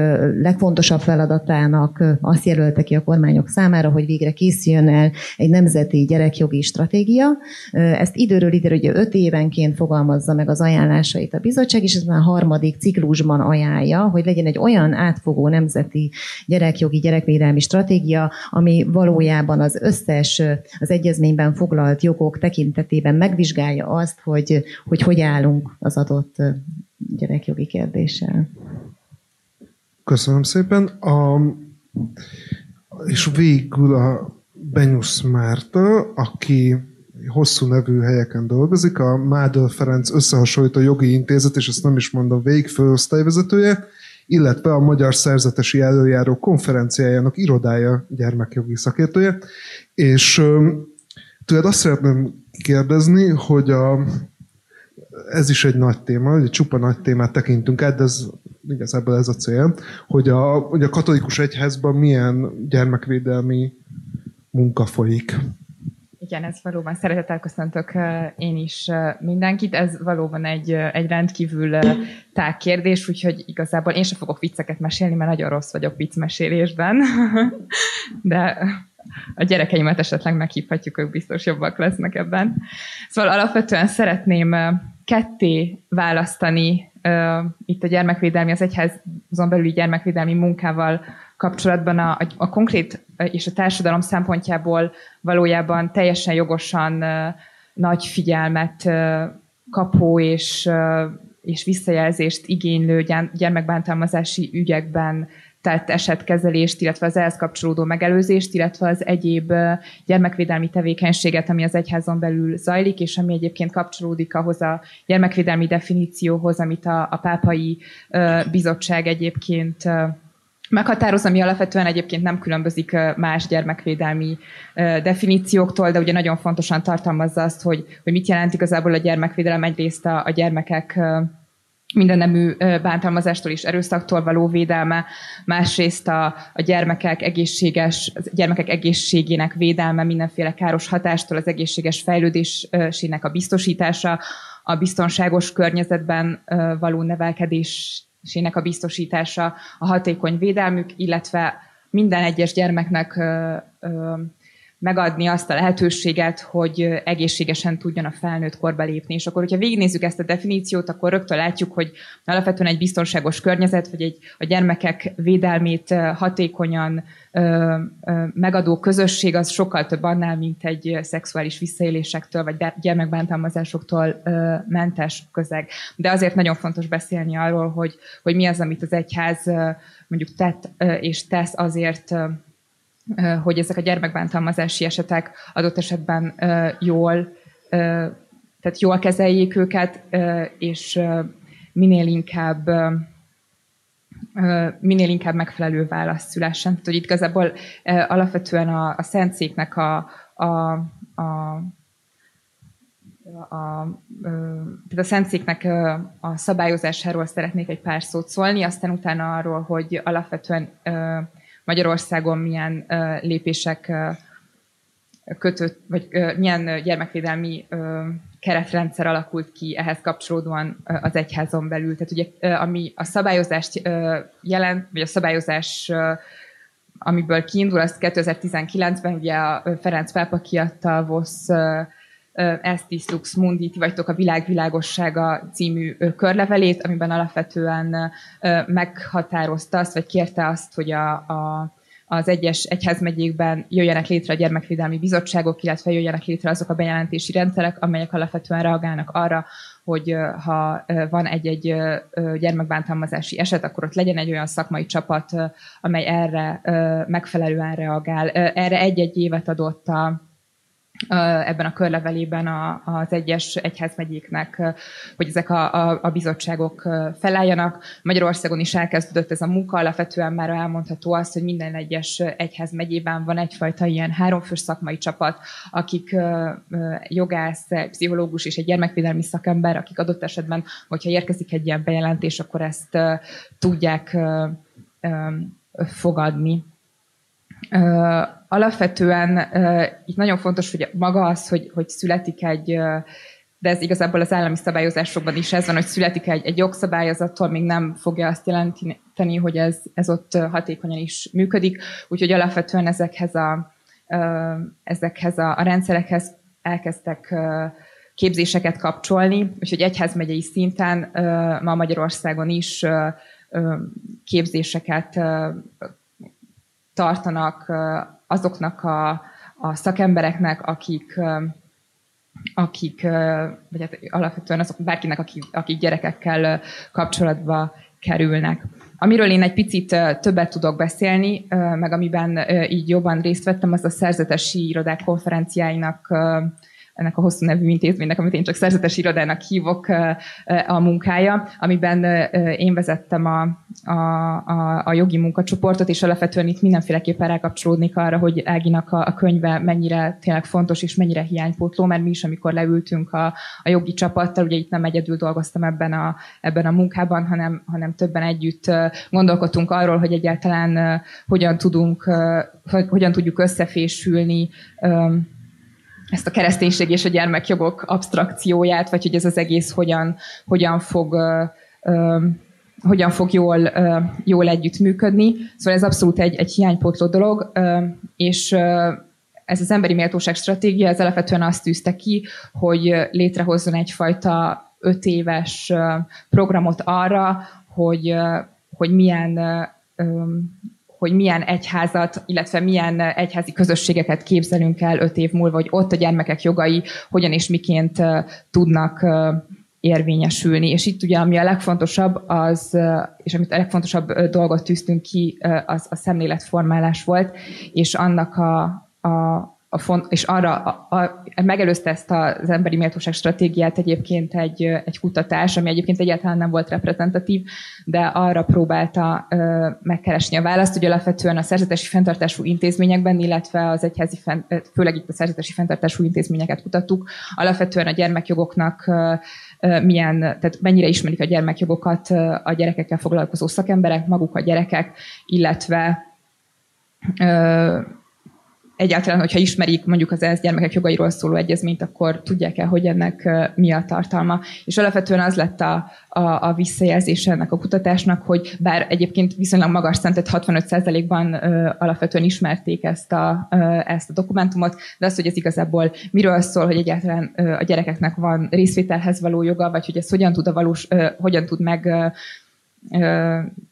legfontosabb feladatának azt jelölte ki a kormányok számára, hogy végre készüljön el egy nemzeti gyerekjogi stratégia. Ezt időről időre, ugye 5 évenként fogalmazza meg az ajánlásait a bizottság, és ez már a harmadik ciklusban ajánlja, hogy legyen egy olyan átfogó nemzeti gyerekjogi, gyerekvédelmi stratégia, ami valójában az összes az egyezményben foglalt jogok tekintetében megvizsgálja azt, hogy állunk az adott gyerekjogi kérdéssel. Köszönöm szépen. És végül a Benyus Merte, aki hosszú nevű helyeken dolgozik, a Mádő Ferenc összehasonlító jogi intézet, és ezt nem is mondom végig, főosztályvezetője, illetve a Magyar Szerzetesi Előjáró Konferenciájának irodája gyermekjogi szakértője. És tőled azt szeretném kérdezni, hogy ez is egy nagy téma, egy csupa nagy témát tekintünk át, de ez igazából ez a cél, hogy a katolikus egyházban milyen gyermekvédelmi munka folyik. Igen, ez valóban, szeretettel köszöntök én is mindenkit, ez valóban egy rendkívül tág kérdés, úgyhogy igazából én sem fogok vicceket mesélni, mert nagyon rossz vagyok viccmesélésben, de a gyerekeimet esetleg meghívhatjuk, ők biztos jobbak lesznek ebben. Szóval alapvetően szeretném ketté választani itt a gyermekvédelmi, az egyházon belüli gyermekvédelmi munkával kapcsolatban a konkrét és a társadalom szempontjából valójában teljesen jogosan nagy figyelmet kapó és visszajelzést igénylő gyermekbántalmazási ügyekben tett esetkezelést, illetve az ehhez kapcsolódó megelőzést, illetve az egyéb gyermekvédelmi tevékenységet, ami az egyházon belül zajlik, és ami egyébként kapcsolódik ahhoz a gyermekvédelmi definícióhoz, amit a Pápai Bizottság egyébként meghatároz, ami alapvetően egyébként nem különbözik más gyermekvédelmi definícióktól, de ugye nagyon fontosan tartalmazza azt, hogy mit jelent igazából a gyermekvédelem. Egyrészt a gyermekek mindennemű bántalmazástól és erőszaktól való védelme, másrészt a gyermekek egészségének védelme, mindenféle káros hatástól, az egészséges fejlődésének a biztosítása, a biztonságos környezetben való nevelkedésének a biztosítása, a hatékony védelmük, illetve minden egyes gyermeknek megadni azt a lehetőséget, hogy egészségesen tudjon a felnőtt korba lépni. És akkor, hogyha végignézzük ezt a definíciót, akkor rögtön látjuk, hogy alapvetően egy biztonságos környezet, vagy a gyermekek védelmét hatékonyan megadó közösség, az sokkal több annál, mint egy szexuális visszaélésektől, vagy gyermekbántalmazásoktól mentes közeg. De azért nagyon fontos beszélni arról, hogy mi az, amit az egyház mondjuk tett és tesz azért, hogy ezek a gyermekbántalmazási esetek adott esetben jól kezeljék őket, és minél inkább megfelelő válasz szülessen. Tehát, hogy itt igazából alapvetően a Szentszéknek a Szentszéknek a szabályozásáról szeretnék egy pár szót szólni, aztán utána arról, hogy alapvetően Magyarországon milyen lépések milyen gyermekvédelmi keretrendszer alakult ki ehhez kapcsolódóan az egyházon belül. Tehát ugye, ami a szabályozást jelent, vagy a szabályozás, amiből kiindul, az 2019-ben ugye a Ferenc pápa kiadta a VOSZ Estis Lux Mundi, ti vagytok a világ világossága című körlevelét, amiben alapvetően meghatározta azt, vagy kérte azt, hogy az egyes egyházmegyékben jöjjenek létre a gyermekvédelmi bizottságok, illetve jöjjenek létre azok a bejelentési rendszerek, amelyek alapvetően reagálnak arra, hogy ha van egy-egy gyermekbántalmazási eset, akkor ott legyen egy olyan szakmai csapat, amely erre megfelelően reagál. Erre egy-egy évet adott ebben a körlevelében az egyes egyházmegyéknek, hogy ezek a bizottságok felálljanak. Magyarországon is elkezdődött ez a munka, alapvetően már elmondható az, hogy minden egyes egyházmegyében van egyfajta ilyen 3 fős szakmai csapat, akik jogász, pszichológus és egy gyermekvédelmi szakember, akik adott esetben, hogyha érkezik egy ilyen bejelentés, akkor ezt tudják fogadni. Alapvetően itt nagyon fontos, hogy maga az, hogy születik egy, de ez igazából az állami szabályozásokban is ez van, hogy születik egy jogszabály, az attól még nem fogja azt jelenteni, hogy ez ott hatékonyan is működik. Úgyhogy alapvetően ezekhez a rendszerekhez elkezdtek képzéseket kapcsolni, úgyhogy egyházmegyei szinten ma Magyarországon is képzéseket tartanak azoknak a szakembereknek, akik vagy hát alapvetően azok bárkinek, akik gyerekekkel kapcsolatba kerülnek. Amiről én egy picit többet tudok beszélni, meg amiben így jobban részt vettem, az a szerzetesi irodák konferenciáinak, ennek a hosszú nevű intézménynek, amit én csak szerzetesi irodának hívok, a munkája, amiben én vezettem a jogi munkacsoportot, és alapvetően itt mindenféleképpen rákapcsolódnék arra, hogy Áginak a könyve mennyire tényleg fontos, és mennyire hiánypótló, mert mi is, amikor leültünk a jogi csapattal, ugye itt nem egyedül dolgoztam ebben a munkában, hanem többen együtt gondolkodtunk arról, hogy egyáltalán hogyan tudjuk összefésülni ezt a kereszténység és a gyermekjogok absztrakcióját, vagy hogy ez az egész hogyan fog jól együttműködni. Szóval ez abszolút egy hiánypótló dolog, és ez az emberi méltóság stratégia, ez alapvetően azt tűzte ki, hogy létrehozzon egyfajta 5 éves programot arra, hogy milyen egyházat, illetve milyen egyházi közösségeket képzelünk el 5 év múlva, hogy ott a gyermekek jogai hogyan és miként tudnak érvényesülni. És itt ugye, ami a legfontosabb, és amit a legfontosabb dolgot tűztünk ki, az a szemléletformálás volt, és annak megelőzte ezt az emberi méltóság stratégiát egyébként egy kutatás, ami egyébként egyáltalán nem volt reprezentatív, de arra próbálta megkeresni a választ, hogy alapvetően a szerzetesi fenntartású intézményekben, illetve az egyházi, főleg itt a szerzetesi fenntartású intézményeket kutattuk, alapvetően a gyermekjogoknak tehát mennyire ismerik a gyermekjogokat a gyerekekkel foglalkozó szakemberek, maguk a gyerekek, illetve egyáltalán, hogyha ismerik mondjuk az ENSZ gyermekek jogairól szóló egyezményt, akkor tudják-e, hogy ennek mi a tartalma. És alapvetően az lett a visszajelzése ennek a kutatásnak, hogy bár egyébként viszonylag magas szintet, 65%-ban alapvetően ismerték ezt a dokumentumot, de az, hogy ez igazából miről szól, hogy egyáltalán a gyerekeknek van részvételhez való joga, vagy hogy ez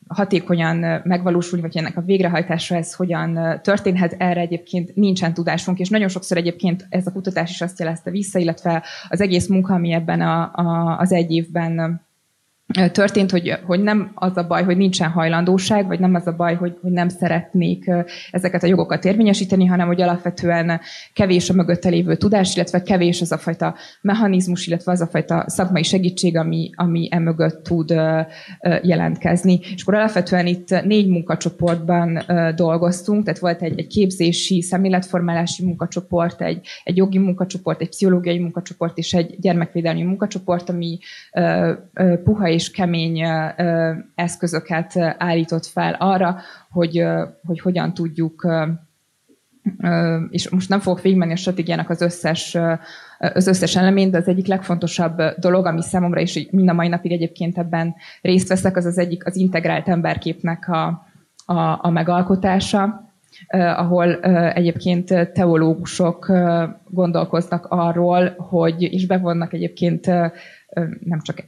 hatékonyan megvalósulni, vagy ennek a végrehajtása ez hogyan történhet, erre egyébként nincsen tudásunk, és nagyon sokszor egyébként ez a kutatás is azt jelezte vissza, illetve az egész munka, ami ebben az egy évben történt, hogy nem az a baj, hogy nincsen hajlandóság, vagy nem az a baj, hogy nem szeretnék ezeket a jogokat érvényesíteni, hanem hogy alapvetően kevés a mögötte lévő tudás, illetve kevés az a fajta mechanizmus, illetve az a fajta szakmai segítség, ami emögött tud jelentkezni. És akkor alapvetően itt 4 munkacsoportban dolgoztunk, tehát volt egy képzési, szemléletformálási munkacsoport, egy jogi munkacsoport, egy pszichológiai munkacsoport és egy gyermekvédelmi munkacsoport, ami puha és kemény eszközöket állított fel arra, hogy hogyan tudjuk, és most nem fogok végigmenni a stratégiának az összes elemén, de az egyik legfontosabb dolog, ami számomra is mind a mai napig egyébként ebben részt veszek, az integrált emberképnek a megalkotása, ahol egyébként teológusok gondolkoznak arról, és bevonnak egyébként nem csak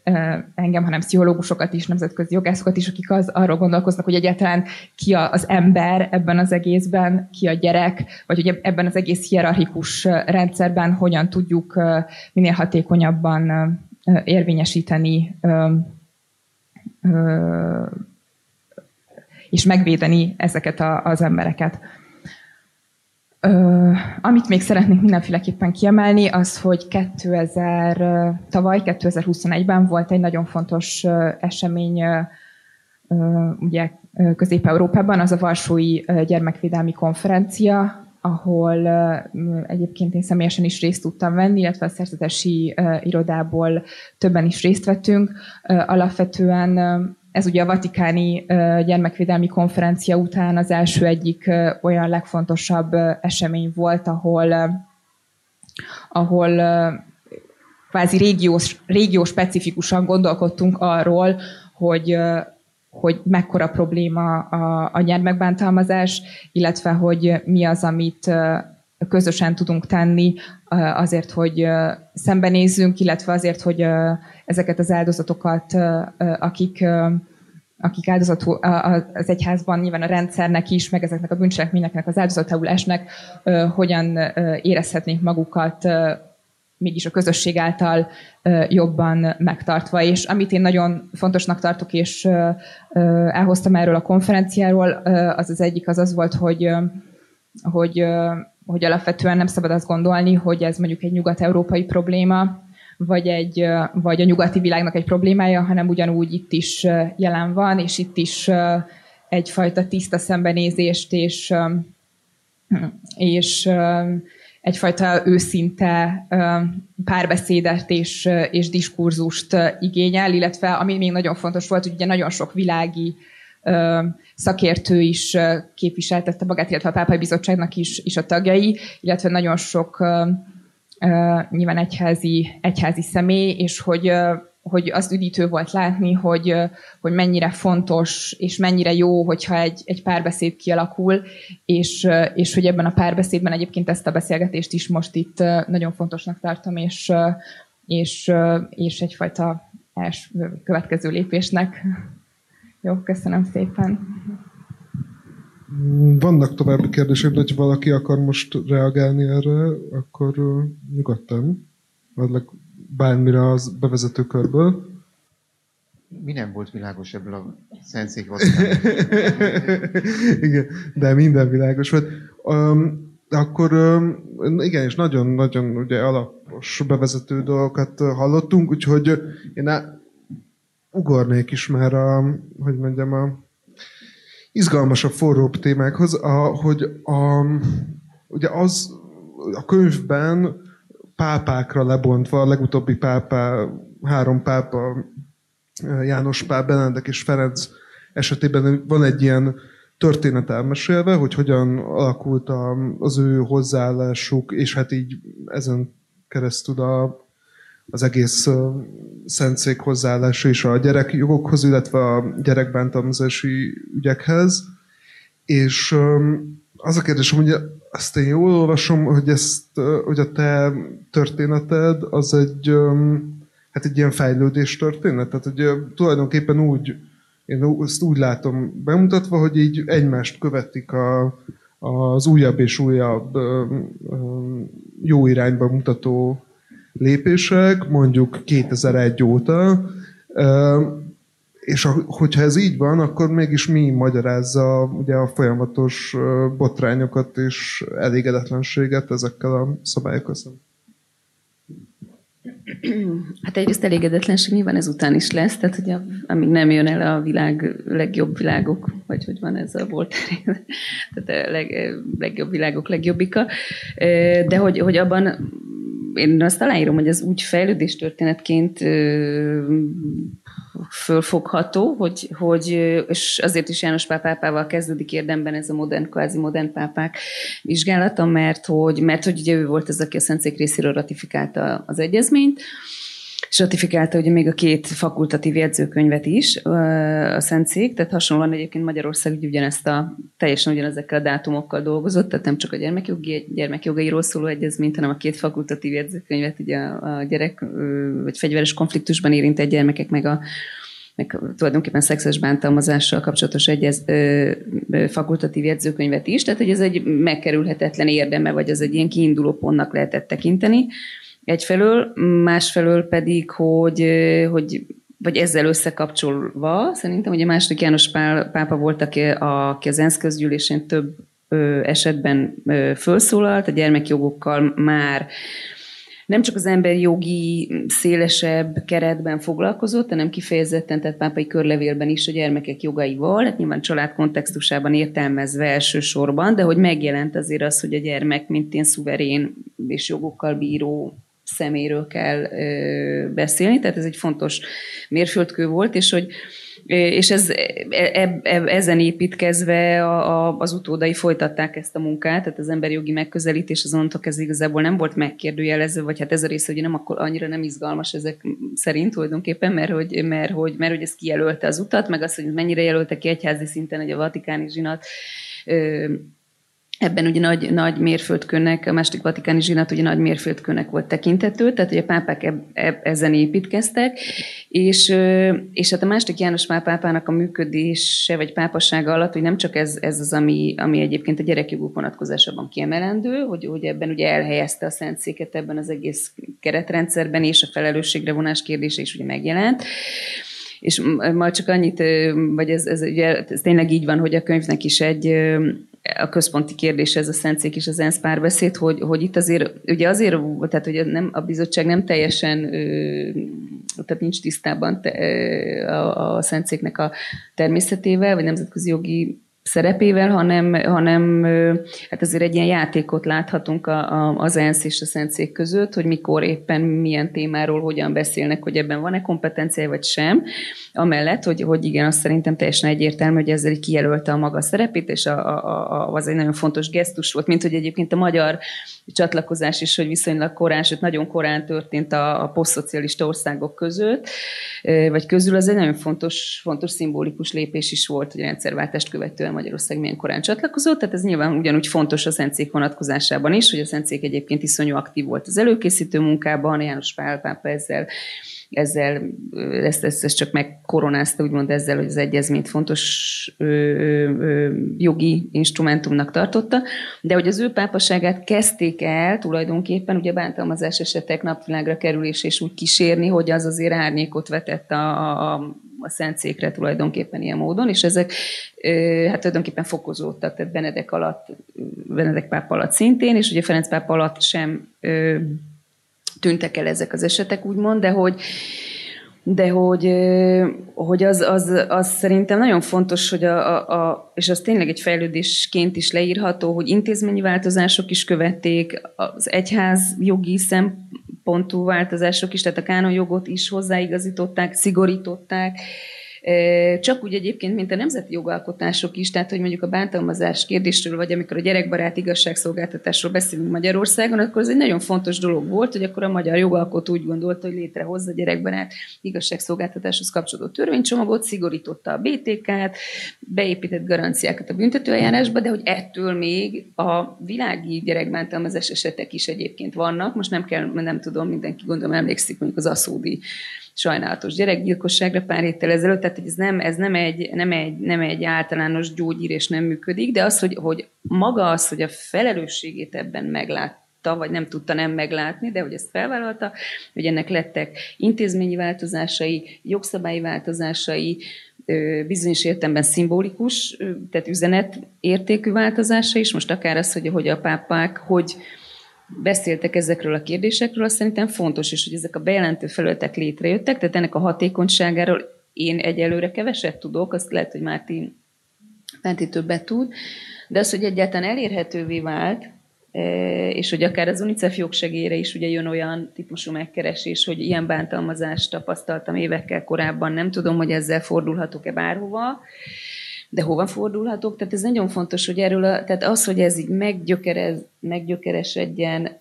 engem, hanem pszichológusokat is, nemzetközi jogászokat is, akik arról gondolkoznak, hogy egyáltalán ki az ember ebben az egészben, ki a gyerek, vagy hogy ebben az egész hierarchikus rendszerben hogyan tudjuk minél hatékonyabban érvényesíteni és megvédeni ezeket az embereket. Amit még szeretnék mindenféleképpen kiemelni, az, hogy tavaly 2021-ben volt egy nagyon fontos esemény ugye Közép-Európában, az a Varsói Gyermekvédelmi Konferencia, ahol egyébként én személyesen is részt tudtam venni, illetve a szerzetesi irodából többen is részt vettünk. Alapvetően Ez ugye a vatikáni gyermekvédelmi konferencia után az első egyik olyan legfontosabb esemény volt, ahol kvázi régió specifikusan gondolkodtunk arról, hogy mekkora probléma a gyermekbántalmazás, illetve hogy mi az, amit közösen tudunk tenni azért, hogy szembenézzünk, illetve azért, hogy ezeket az áldozatokat, akik áldozatul az egyházban nyilván a rendszernek is, meg ezeknek a bűncselekményeknek, az áldozatául esnek, hogyan érezhetnék magukat mégis a közösség által jobban megtartva. És amit én nagyon fontosnak tartok, és elhoztam erről a konferenciáról, az egyik az volt, hogy alapvetően nem szabad azt gondolni, hogy ez mondjuk egy nyugat-európai probléma, vagy a nyugati világnak egy problémája, hanem ugyanúgy itt is jelen van, és itt is egyfajta tiszta szembenézést, és egyfajta őszinte párbeszédet és diskurzust igényel, illetve ami még nagyon fontos volt, hogy ugye nagyon sok világi szakértő is képviseltette magát, illetve a Pápai Bizottságnak is a tagjai, illetve nagyon sok nyilván egyházi személy, és hogy azt üdítő volt látni, hogy mennyire fontos, és mennyire jó, hogyha egy párbeszéd kialakul, és hogy ebben a párbeszédben egyébként ezt a beszélgetést is most itt nagyon fontosnak tartom, és egyfajta következő lépésnek. Jó, köszönöm szépen. Vannak további kérdéseim, de ha valaki akar most reagálni erre, akkor nyugodtan. Vagy bármire az bevezető körből. Mi nem volt világos ebből a Szentszék Vatikán? Igen, de minden világos volt. Akkor igen, és nagyon-nagyon ugye alapos bevezető dolgokat hallottunk, úgyhogy én ugornék is már a izgalmasabb, forróbb témákhoz, ugye az a könyvben pápákra lebontva, a legutóbbi három pápa, János pápa, Benedek és Ferenc esetében van egy ilyen történet elmesélve, hogy hogyan alakult az ő hozzáállásuk, és hát így ezen keresztül az egész szentszék hozzáállása is a gyerekjogokhoz, illetve a gyerekbántalmazási ügyekhez. És az a kérdésem, hogy azt én jól olvasom, hogy a te történeted az egy ilyen fejlődés történet. Tehát, hogy tulajdonképpen én ezt úgy látom bemutatva, hogy így egymást követik az újabb és újabb jó irányba mutató lépések, mondjuk 2001 óta, és hogyha ez így van, akkor mégis mi magyarázza ugye a folyamatos botrányokat és elégedetlenséget ezekkel a szabályokkal? Hát egyrészt elégedetlenség nyilván ezután is lesz, tehát hogy amíg nem jön el a világ legjobb világok, vagy hogy van ez a Voltaire, tehát a legjobb világok legjobbika, de hogy abban én azt aláírom, hogy ez úgy fejlődéstörténetként fölfogható, és azért is János pápával kezdődik érdemben ez a kvázi modern pápák vizsgálata, mert hogy ugye ő volt az, aki a Szentszék részéről ratifikálta az egyezményt, és ratifikálta ugye még a 2 fakultatív jegyzőkönyvet is a Szentszék, tehát hasonlóan egyébként Magyarország ugyanezt teljesen ugyanezekkel a dátumokkal dolgozott, tehát nem csak a gyermekjogairól szóló egyezményt, hanem a 2 fakultatív jegyzőkönyvet ugye a gyerek vagy fegyveres konfliktusban érintett gyermekek meg tulajdonképpen szexes bántalmazással kapcsolatos fakultatív jegyzőkönyvet is, tehát hogy ez egy megkerülhetetlen érdeme, vagy az egy ilyen kiinduló pontnak lehetett tekinteni. Egyfelől, másfelől pedig, hogy vagy ezzel összekapcsolva, szerintem ugye második János pápa volt, aki az ENSZ közgyűlésén több esetben felszólalt, a gyermekjogokkal már nem csak az emberi jogi szélesebb keretben foglalkozott, hanem kifejezetten, tehát pápai körlevélben is a gyermekek jogaival, hát nyilván család kontextusában értelmezve elsősorban, de hogy megjelent azért az, hogy a gyermek mint ilyen szuverén és jogokkal bíró szeméről kell beszélni, tehát ez egy fontos mérföldkő volt, és hogy És ezen építkezve az utódai folytatták ezt a munkát, tehát az emberi jogi megközelítés azonnantól kezdve igazából nem volt megkérdőjelező, vagy hát ez a része, hogy nem akkor annyira nem izgalmas ezek szerint tulajdonképpen, mert hogy ez kijelölte az utat, meg azt, hogy mennyire jelölte ki egyházi szinten, hogy a vatikáni zsinat ebben ugye nagy mérföldkönnek, a második vatikáni zsinat ugye nagy mérföldkönnek volt tekintető, tehát ugye a pápák ezen építkeztek, és hát a második János pápának a működése vagy pápassága alatt, hogy nem csak ez az, ami egyébként a gyerekjogok vonatkozásában kiemelendő, hogy ebben ugye elhelyezte a Szentszéket ebben az egész keretrendszerben, és a felelősségre vonás kérdése is ugye megjelent. És majd csak annyit, vagy ez tényleg így van, hogy a könyvnek is a központi kérdés ez a Szentszék és az ENSZ párbeszéd, hogy itt azért, ugye azért, tehát hogy nem, a bizottság nem teljesen, tehát nincs tisztában a Szentszéknek a természetével, vagy nemzetközi jogi szerepével, hanem hát azért egy ilyen játékot láthatunk az ENSZ és a Szentszék között, hogy mikor éppen milyen témáról hogyan beszélnek, hogy ebben van-e kompetenciája, vagy sem. Amellett, hogy igen, azt szerintem teljesen egyértelmű, hogy ezzel kijelölte a maga szerepét, és az egy nagyon fontos gesztus volt, mint hogy egyébként a magyar csatlakozás is, hogy viszonylag korán, sőt nagyon korán történt a posztszocialista országok között, vagy közül, az egy nagyon fontos szimbolikus lépés is volt, hogy a rendszerváltást követően Magyarország milyen korán csatlakozott, tehát ez nyilván ugyanúgy fontos a Szentszék vonatkozásában is, hogy a Szentszék egyébként iszonyú aktív volt az előkészítő munkában, János Pál pápa ezt csak megkoronázta, úgymond ezzel, hogy az egyezményt fontos jogi instrumentumnak tartotta, de hogy az ő pápaságát kezdték el tulajdonképpen, ugye bántalmazás esetek napvilágra kerülés és úgy kísérni, hogy az azért árnyékot vetett a Szentszékre tulajdonképpen ilyen módon, és ezek hát tulajdonképpen fokozódtak, tehát Benedek pápa alatt szintén, és ugye Ferenc pápa alatt sem tűntek el ezek az esetek, úgymond, de hogy az szerintem nagyon fontos, hogy és az tényleg egy fejlődésként is leírható, hogy intézményi változások is követték, az egyház jogi szempontú változások is, tehát a kánonjogot is hozzáigazították, szigorították, csak úgy egyébként, mint a nemzeti jogalkotások is, tehát hogy mondjuk a bántalmazás kérdésről, vagy amikor a gyerekbarát igazságszolgáltatásról beszélünk Magyarországon, akkor ez egy nagyon fontos dolog volt, hogy akkor a magyar jogalkotó úgy gondolta, hogy létrehozza a gyerekbarát igazságszolgáltatáshoz kapcsolódó törvénycsomagot, szigorította a BTK-t, beépített garanciákat a büntetőeljárásba, de hogy ettől még a világi gyerekbántalmazás esetek is egyébként vannak. Most nem tudom, mindenki gondolom emlékszik mondjuk az aszódi sajnálatos gyerekgyilkosságra pár héttel ezelőtt, tehát hogy ez nem egy általános gyógyír, és nem működik, de az, hogy maga az, hogy a felelősségét ebben meglátta, vagy nem tudta nem meglátni, de hogy ezt felvállalta, hogy ennek lettek intézményi változásai, jogszabályi változásai, bizonyos értelemben szimbolikus, tehát üzenetértékű változása is, most akár az, hogy a pápák, hogy beszéltek ezekről a kérdésekről, azt szerintem fontos is, hogy ezek a bejelentő felületek létrejöttek, tehát ennek a hatékonyságáról én egyelőre keveset tudok, azt lehet, hogy Márti többet tud, de az, hogy egyáltalán elérhetővé vált, és hogy akár az UNICEF jogsegélyére is ugye jön olyan típusú megkeresés, hogy ilyen bántalmazást tapasztaltam évekkel korábban, nem tudom, hogy ezzel fordulhatok-e bárhova, de hova fordulhatok? Tehát ez nagyon fontos, hogy tehát az, hogy ez így meggyökeresedjen,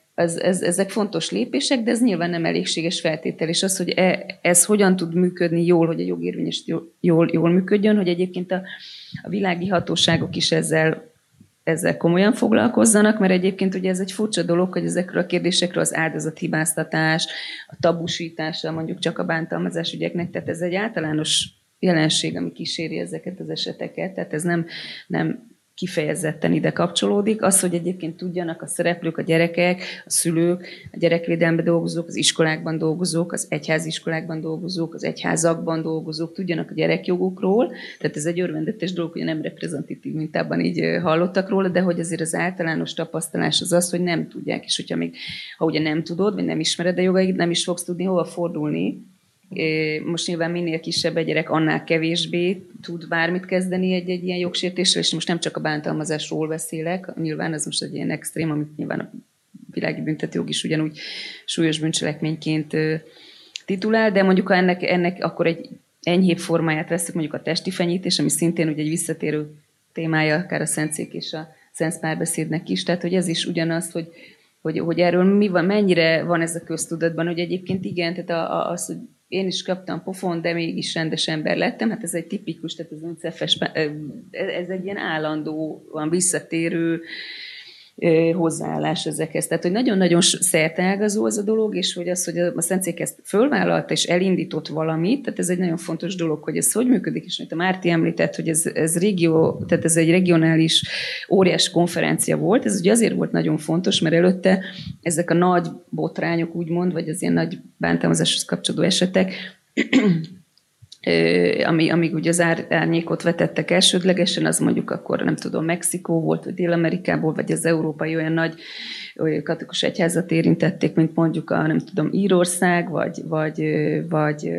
ezek fontos lépések, de ez nyilván nem elégséges feltétel, és az, hogy ez hogyan tud működni jól, hogy a jogérvényesítés jól működjön, hogy egyébként a világi hatóságok is ezzel komolyan foglalkozzanak, mert egyébként ugye ez egy furcsa dolog, hogy ezekről a kérdésekről az áldozathibáztatás, a tabusítása mondjuk csak a bántalmazás ügyeknek, tehát ez egy általános jelenség, ami kíséri ezeket az eseteket, tehát ez nem kifejezetten ide kapcsolódik. Az, hogy egyébként tudjanak a szereplők, a gyerekek, a szülők, a gyerekvédelemben dolgozók, az iskolákban dolgozók, az egyháziskolákban dolgozók, az egyházakban dolgozók, tudjanak a gyerekjogokról, tehát ez egy örvendetes dolog, hogy nem reprezentatív mintában így hallottak róla, de hogy azért az általános tapasztalás az, hogy nem tudják, és hogyha még, ha ugye nem tudod, vagy nem ismered a jogaid, nem is fogsz tudni hova fordulni. Most nyilván minél kisebb a gyerek, annál kevésbé tud bármit kezdeni egy ilyen jogsértéssel, és most nem csak a bántalmazásról beszélek, nyilván az most egy ilyen extrém, amit nyilván a világi büntetőjog is ugyanúgy súlyos bűncselekményként titulál, de mondjuk ennek akkor egy enyhébb formáját veszük, mondjuk a testi fenyítés, ami szintén ugye egy visszatérő témája, akár a Szentszék és a szenz párbeszédnek is, tehát hogy ez is ugyanaz, hogy erről mi van, mennyire van ez a köztudatban, hogy egyébként igen, tehát az, hogy én is kaptam pofon, de mégis rendes ember lettem, hát ez egy tipikus, tehát az UNICEF-es, ez egy ilyen állandóan visszatérő hozzáállás ezekhez. Tehát, hogy nagyon-nagyon szerteágazó ez a dolog, és hogy az, hogy a Szentszék ezt fölvállalta és elindított valamit, tehát ez egy nagyon fontos dolog, hogy ez hogy működik, és mint a Márti említett, hogy ez régió, tehát ez egy regionális óriás konferencia volt, ez ugye azért volt nagyon fontos, mert előtte ezek a nagy botrányok, úgymond, vagy az ilyen nagy bántalmazáshoz kapcsolódó esetek, amíg ugye az árnyékot vetettek elsődlegesen, az mondjuk akkor nem tudom, Mexikó volt, vagy Dél-Amerikából, vagy az európai olyan nagy katolikus egyházat érintették, mint mondjuk a nem tudom, Írország, vagy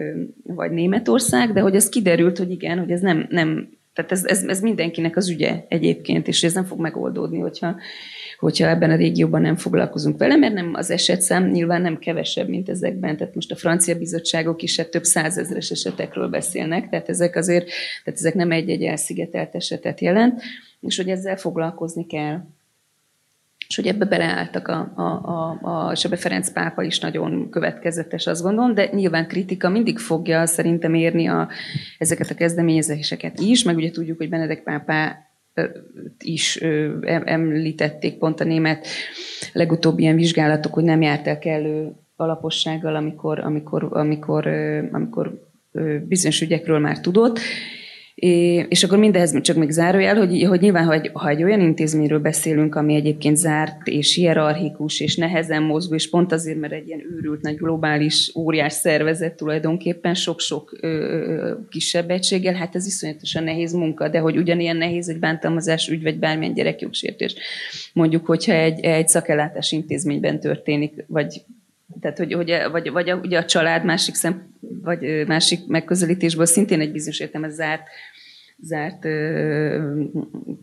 Németország, de hogy az kiderült, hogy igen, hogy ez nem tehát ez mindenkinek az ügye egyébként, és ez nem fog megoldódni, hogyha ebben a régióban nem foglalkozunk vele, mert nem az esetszám nyilván nem kevesebb, mint ezekben. Tehát most a francia bizottságok is több százezres esetekről beszélnek, tehát ezek azért, tehát ezek nem egy-egy elszigetelt esetet jelent, és hogy ezzel foglalkozni kell. És hogy ebbe beleálltak és ebbe Ferenc pápa is nagyon következetes, azt gondolom, de nyilván kritika mindig fogja szerintem érni ezeket a kezdeményezéseket is, meg ugye tudjuk, hogy Benedek pápa is említették pont a német legutóbbi ilyen vizsgálatok, hogy nem járt el kellő alapossággal, amikor bizonyos ügyekről már tudott. És akkor mindehez csak még zárójel, hogy nyilván, ha egy olyan intézményről beszélünk, ami egyébként zárt és hierarchikus és nehezen mozgó, és pont azért, mert egy ilyen őrült nagy globális óriás szervezet tulajdonképpen sok-sok kisebb egységgel, hát ez iszonyatosan nehéz munka, de hogy ugyanilyen nehéz egy bántalmazás ügy, vagy bármilyen gyerekjogsértés. Mondjuk, hogyha egy szakellátás intézményben történik, vagy... Tehát, vagy ugye a család másik megközelítésből szintén egy bizonyos értelemben zárt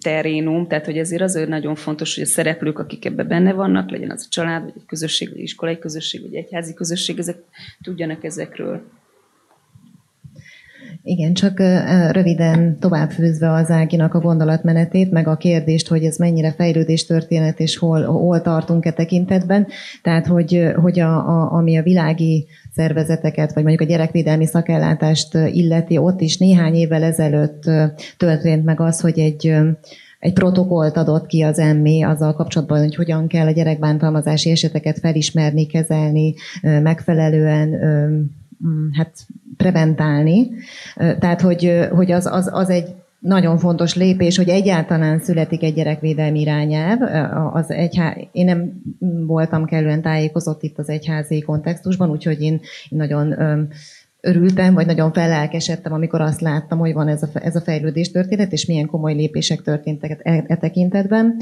terénum, tehát hogy ezért azért nagyon fontos, hogy a szereplők, akik ebben benne vannak, legyen az a család, vagy egy közösség, vagy iskolai közösség, vagy egyházi közösség, ezek tudjanak ezekről. Igen, csak röviden továbbfűzve az Áginak a gondolatmenetét, meg a kérdést, hogy ez mennyire fejlődéstörténet, és hol tartunk-e tekintetben. Tehát, hogy ami a világi szervezeteket, vagy mondjuk a gyerekvédelmi szakellátást illeti, ott is néhány évvel ezelőtt történt meg az, hogy egy protokollt adott ki az EMMI azzal kapcsolatban, hogy hogyan kell a gyerekbántalmazási eseteket felismerni, kezelni, megfelelően preventálni. Tehát, hogy az egy nagyon fontos lépés, hogy egyáltalán születik egy gyerekvédelmi irányelv. Én nem voltam kellően tájékozott itt az egyházi kontextusban, úgyhogy én nagyon örültem, vagy nagyon fellelkesedtem, amikor azt láttam, hogy van ez a fejlődés történet, és milyen komoly lépések történtek e tekintetben.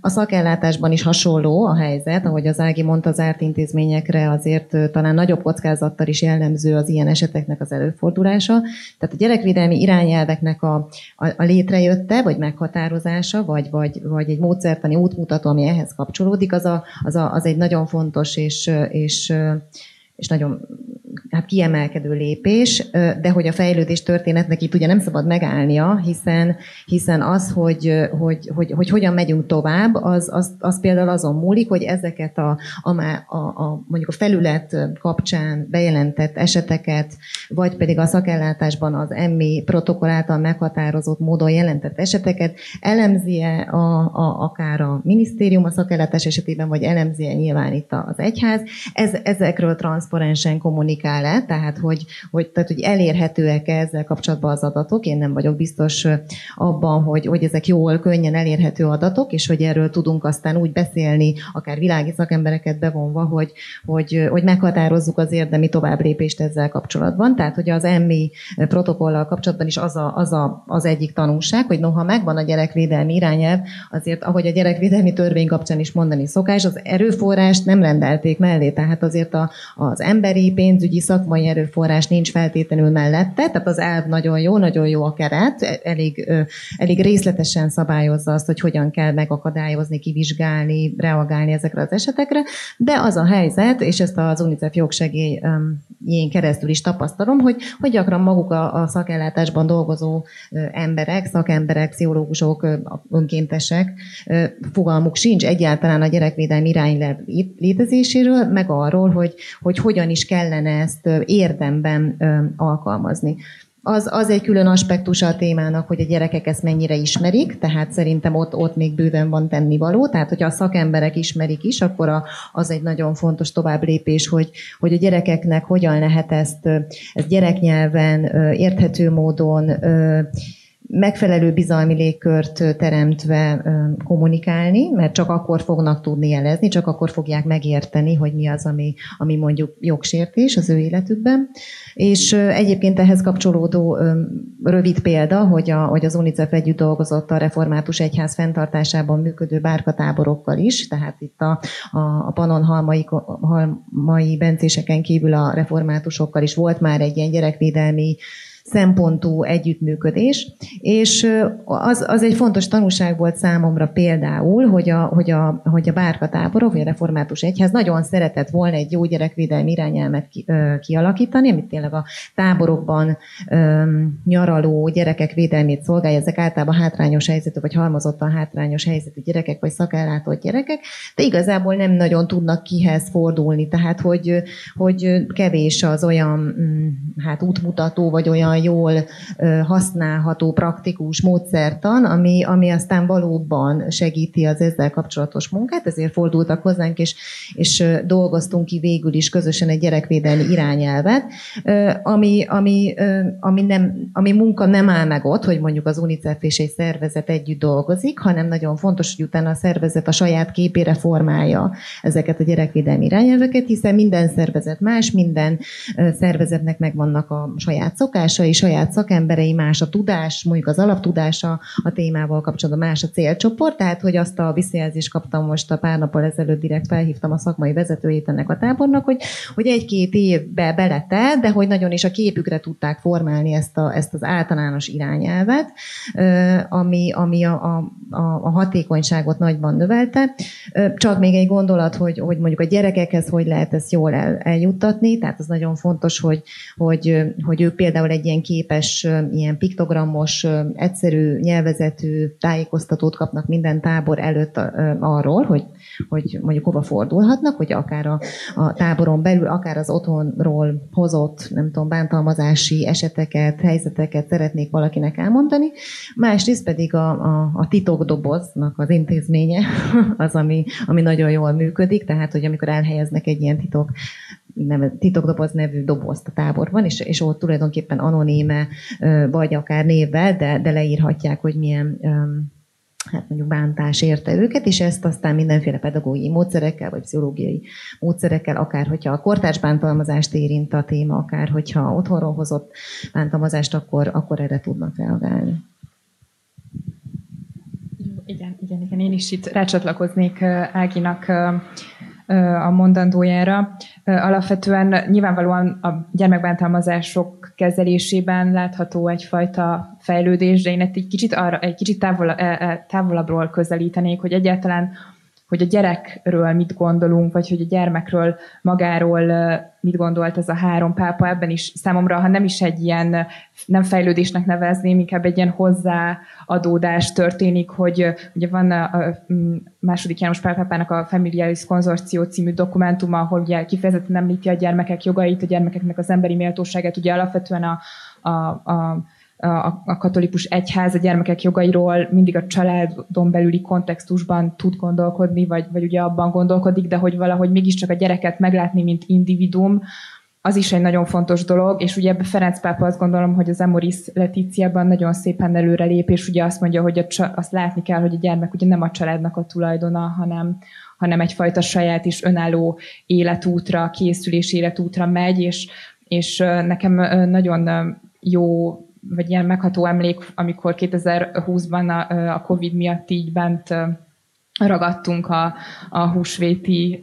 A szakellátásban is hasonló a helyzet, ahogy az Ági mondta, zárt intézményekre azért talán nagyobb kockázattal is jellemző az ilyen eseteknek az előfordulása. Tehát a gyerekvédelmi irányelveknek a létrejötte, vagy meghatározása, vagy egy módszertani útmutató, ami ehhez kapcsolódik, az egy nagyon fontos és nagyon kiemelkedő lépés, de hogy a fejlődés történetnek itt ugye nem szabad megállnia, hiszen az, hogy hogyan megyünk tovább, az például azon múlik, hogy ezeket mondjuk a felület kapcsán bejelentett eseteket, vagy pedig a szakellátásban az EMMI protokoll által meghatározott módon jelentett eseteket elemzi-e akár a minisztérium a szakellátás esetében, vagy elemzi-e nyilván itt az egyház. Ezekről transzparensen kommunikál-e, tehát hogy elérhetőek ezzel kapcsolatban az adatok. Én nem vagyok biztos abban, hogy ezek jól, könnyen elérhető adatok, és hogy erről tudunk aztán úgy beszélni, akár világi szakembereket bevonva, hogy meghatározzuk az érdemi továbblépést ezzel kapcsolatban. Tehát, hogy az EMMI protokollal kapcsolatban is az egyik tanulság, hogy noha megvan a gyerekvédelmi irányelv, azért, ahogy a gyerekvédelmi törvény kapcsán is mondani szokás, az erőforrást nem rendelték mellé, tehát azért az emberi, pénzügyi, szakmai erőforrás nincs feltétlenül mellette, tehát az elv nagyon jó a keret, elég részletesen szabályozza azt, hogy hogyan kell megakadályozni, kivizsgálni, reagálni ezekre az esetekre, de az a helyzet, és ezt az UNICEF jogsegély én keresztül is tapasztalom, hogy gyakran maguk a szakellátásban dolgozó emberek, szakemberek, pszichológusok, önkéntesek, fogalmuk sincs egyáltalán a gyerekvédelmi irányelv létezéséről, meg arról, hogy hogyan is kellene ezt érdemben alkalmazni. Az egy külön aspektusa a témának, hogy a gyerekek ezt mennyire ismerik, tehát szerintem ott még bőven van tennivaló, tehát hogyha a szakemberek ismerik is, akkor az egy nagyon fontos tovább lépés, hogy a gyerekeknek hogyan lehet ezt gyereknyelven, érthető módon, megfelelő bizalmi légkört teremtve kommunikálni, mert csak akkor fognak tudni jelezni, csak akkor fogják megérteni, hogy mi az, ami mondjuk jogsértés az ő életükben. És egyébként ehhez kapcsolódó rövid példa, hogy az UNICEF együtt dolgozott a református egyház fenntartásában működő bárkatáborokkal is, tehát itt a pannonhalmi bencéseken kívül a reformátusokkal is volt már egy ilyen gyerekvédelmi szempontú együttműködés, és az egy fontos tanúság volt számomra például, hogy a bárkatáborok, vagy a református egyház nagyon szeretett volna egy jó gyerekvédelmi irányelmet kialakítani, amit tényleg a táborokban nyaraló gyerekek védelmét szolgálja, ezek általában hátrányos helyzetű, vagy halmozottan hátrányos helyzetű gyerekek, vagy szakellátott gyerekek, de igazából nem nagyon tudnak kihez fordulni, tehát hogy kevés az olyan útmutató, vagy olyan jól használható, praktikus módszertan, ami aztán valóban segíti az ezzel kapcsolatos munkát, ezért fordultak hozzánk, és dolgoztunk ki végül is közösen egy gyerekvédelmi irányelvet, ami munka nem áll meg ott, hogy mondjuk az UNICEF és egy szervezet együtt dolgozik, hanem nagyon fontos, hogy utána a szervezet a saját képére formálja ezeket a gyerekvédelmi irányelveket, hiszen minden szervezet más, minden szervezetnek megvannak a saját szokásai, saját szakemberei, más a tudás, mondjuk az alaptudása a témával kapcsolatban, más a célcsoport, tehát hogy azt a visszajelzést kaptam most a pár nappal ezelőtt, direkt felhívtam a szakmai vezetőjét ennek a tábornak, hogy egy-két évbe beletelt, de hogy nagyon is a képükre tudták formálni ezt az általános irányelvet, ami a hatékonyságot nagyban növelte. Csak még egy gondolat, hogy mondjuk a gyerekekhez hogy lehet ezt jól eljuttatni, tehát az nagyon fontos, hogy ők például egy ilyen képes, ilyen piktogramos, egyszerű, nyelvezetű tájékoztatót kapnak minden tábor előtt arról, hogy mondjuk hova fordulhatnak, hogy akár a táboron belül, akár az otthonról hozott, nem tudom, bántalmazási eseteket, helyzeteket szeretnék valakinek elmondani. Másrészt pedig a titokdoboznak az intézménye az, ami nagyon jól működik, tehát, hogy amikor elhelyeznek egy ilyen titokdoboz nevű dobozt a táborban, és ott tulajdonképpen anoníme, vagy akár névvel, de leírhatják, hogy milyen mondjuk bántás érte őket, és ezt aztán mindenféle pedagógiai módszerekkel, vagy pszichológiai módszerekkel, akár hogyha a kortárs bántalmazást érint a téma, akár hogyha otthonról hozott bántalmazást, akkor erre tudnak reagálni. Igen, én is itt rácsatlakoznék Áginak a mondandójára. Alapvetően nyilvánvalóan a gyermekbántalmazások kezelésében látható egyfajta fejlődés, de én egy kicsit távolabbról közelítenék, hogy egyáltalán, hogy a gyerekről mit gondolunk, vagy hogy a gyermekről magáról mit gondolt ez a három pápa, ebben is számomra, ha nem is egy ilyen, nem fejlődésnek nevezném, inkább egy ilyen hozzáadódás történik, hogy ugye van a második János pápának a Familiaris Konzorció című dokumentuma, ahol ugye kifejezetten említi a gyermekek jogait, a gyermekeknek az emberi méltóságát, ugye alapvetően a katolikus egyház a gyermekek jogairól mindig a családon belüli kontextusban tud gondolkodni, vagy ugye abban gondolkodik, de hogy valahogy mégiscsak a gyereket meglátni, mint individuum, az is egy nagyon fontos dolog, és ugye Ferenc pápa, azt gondolom, hogy az Amoris Letitiában nagyon szépen előrelép, és ugye azt mondja, hogy azt látni kell, hogy a gyermek ugye nem a családnak a tulajdona, hanem egyfajta saját és önálló életútra, készülés életútra megy, és nekem nagyon jó, vagy ilyen megható emlék, amikor 2020-ban a Covid miatt így bent ragadtunk a húsvéti,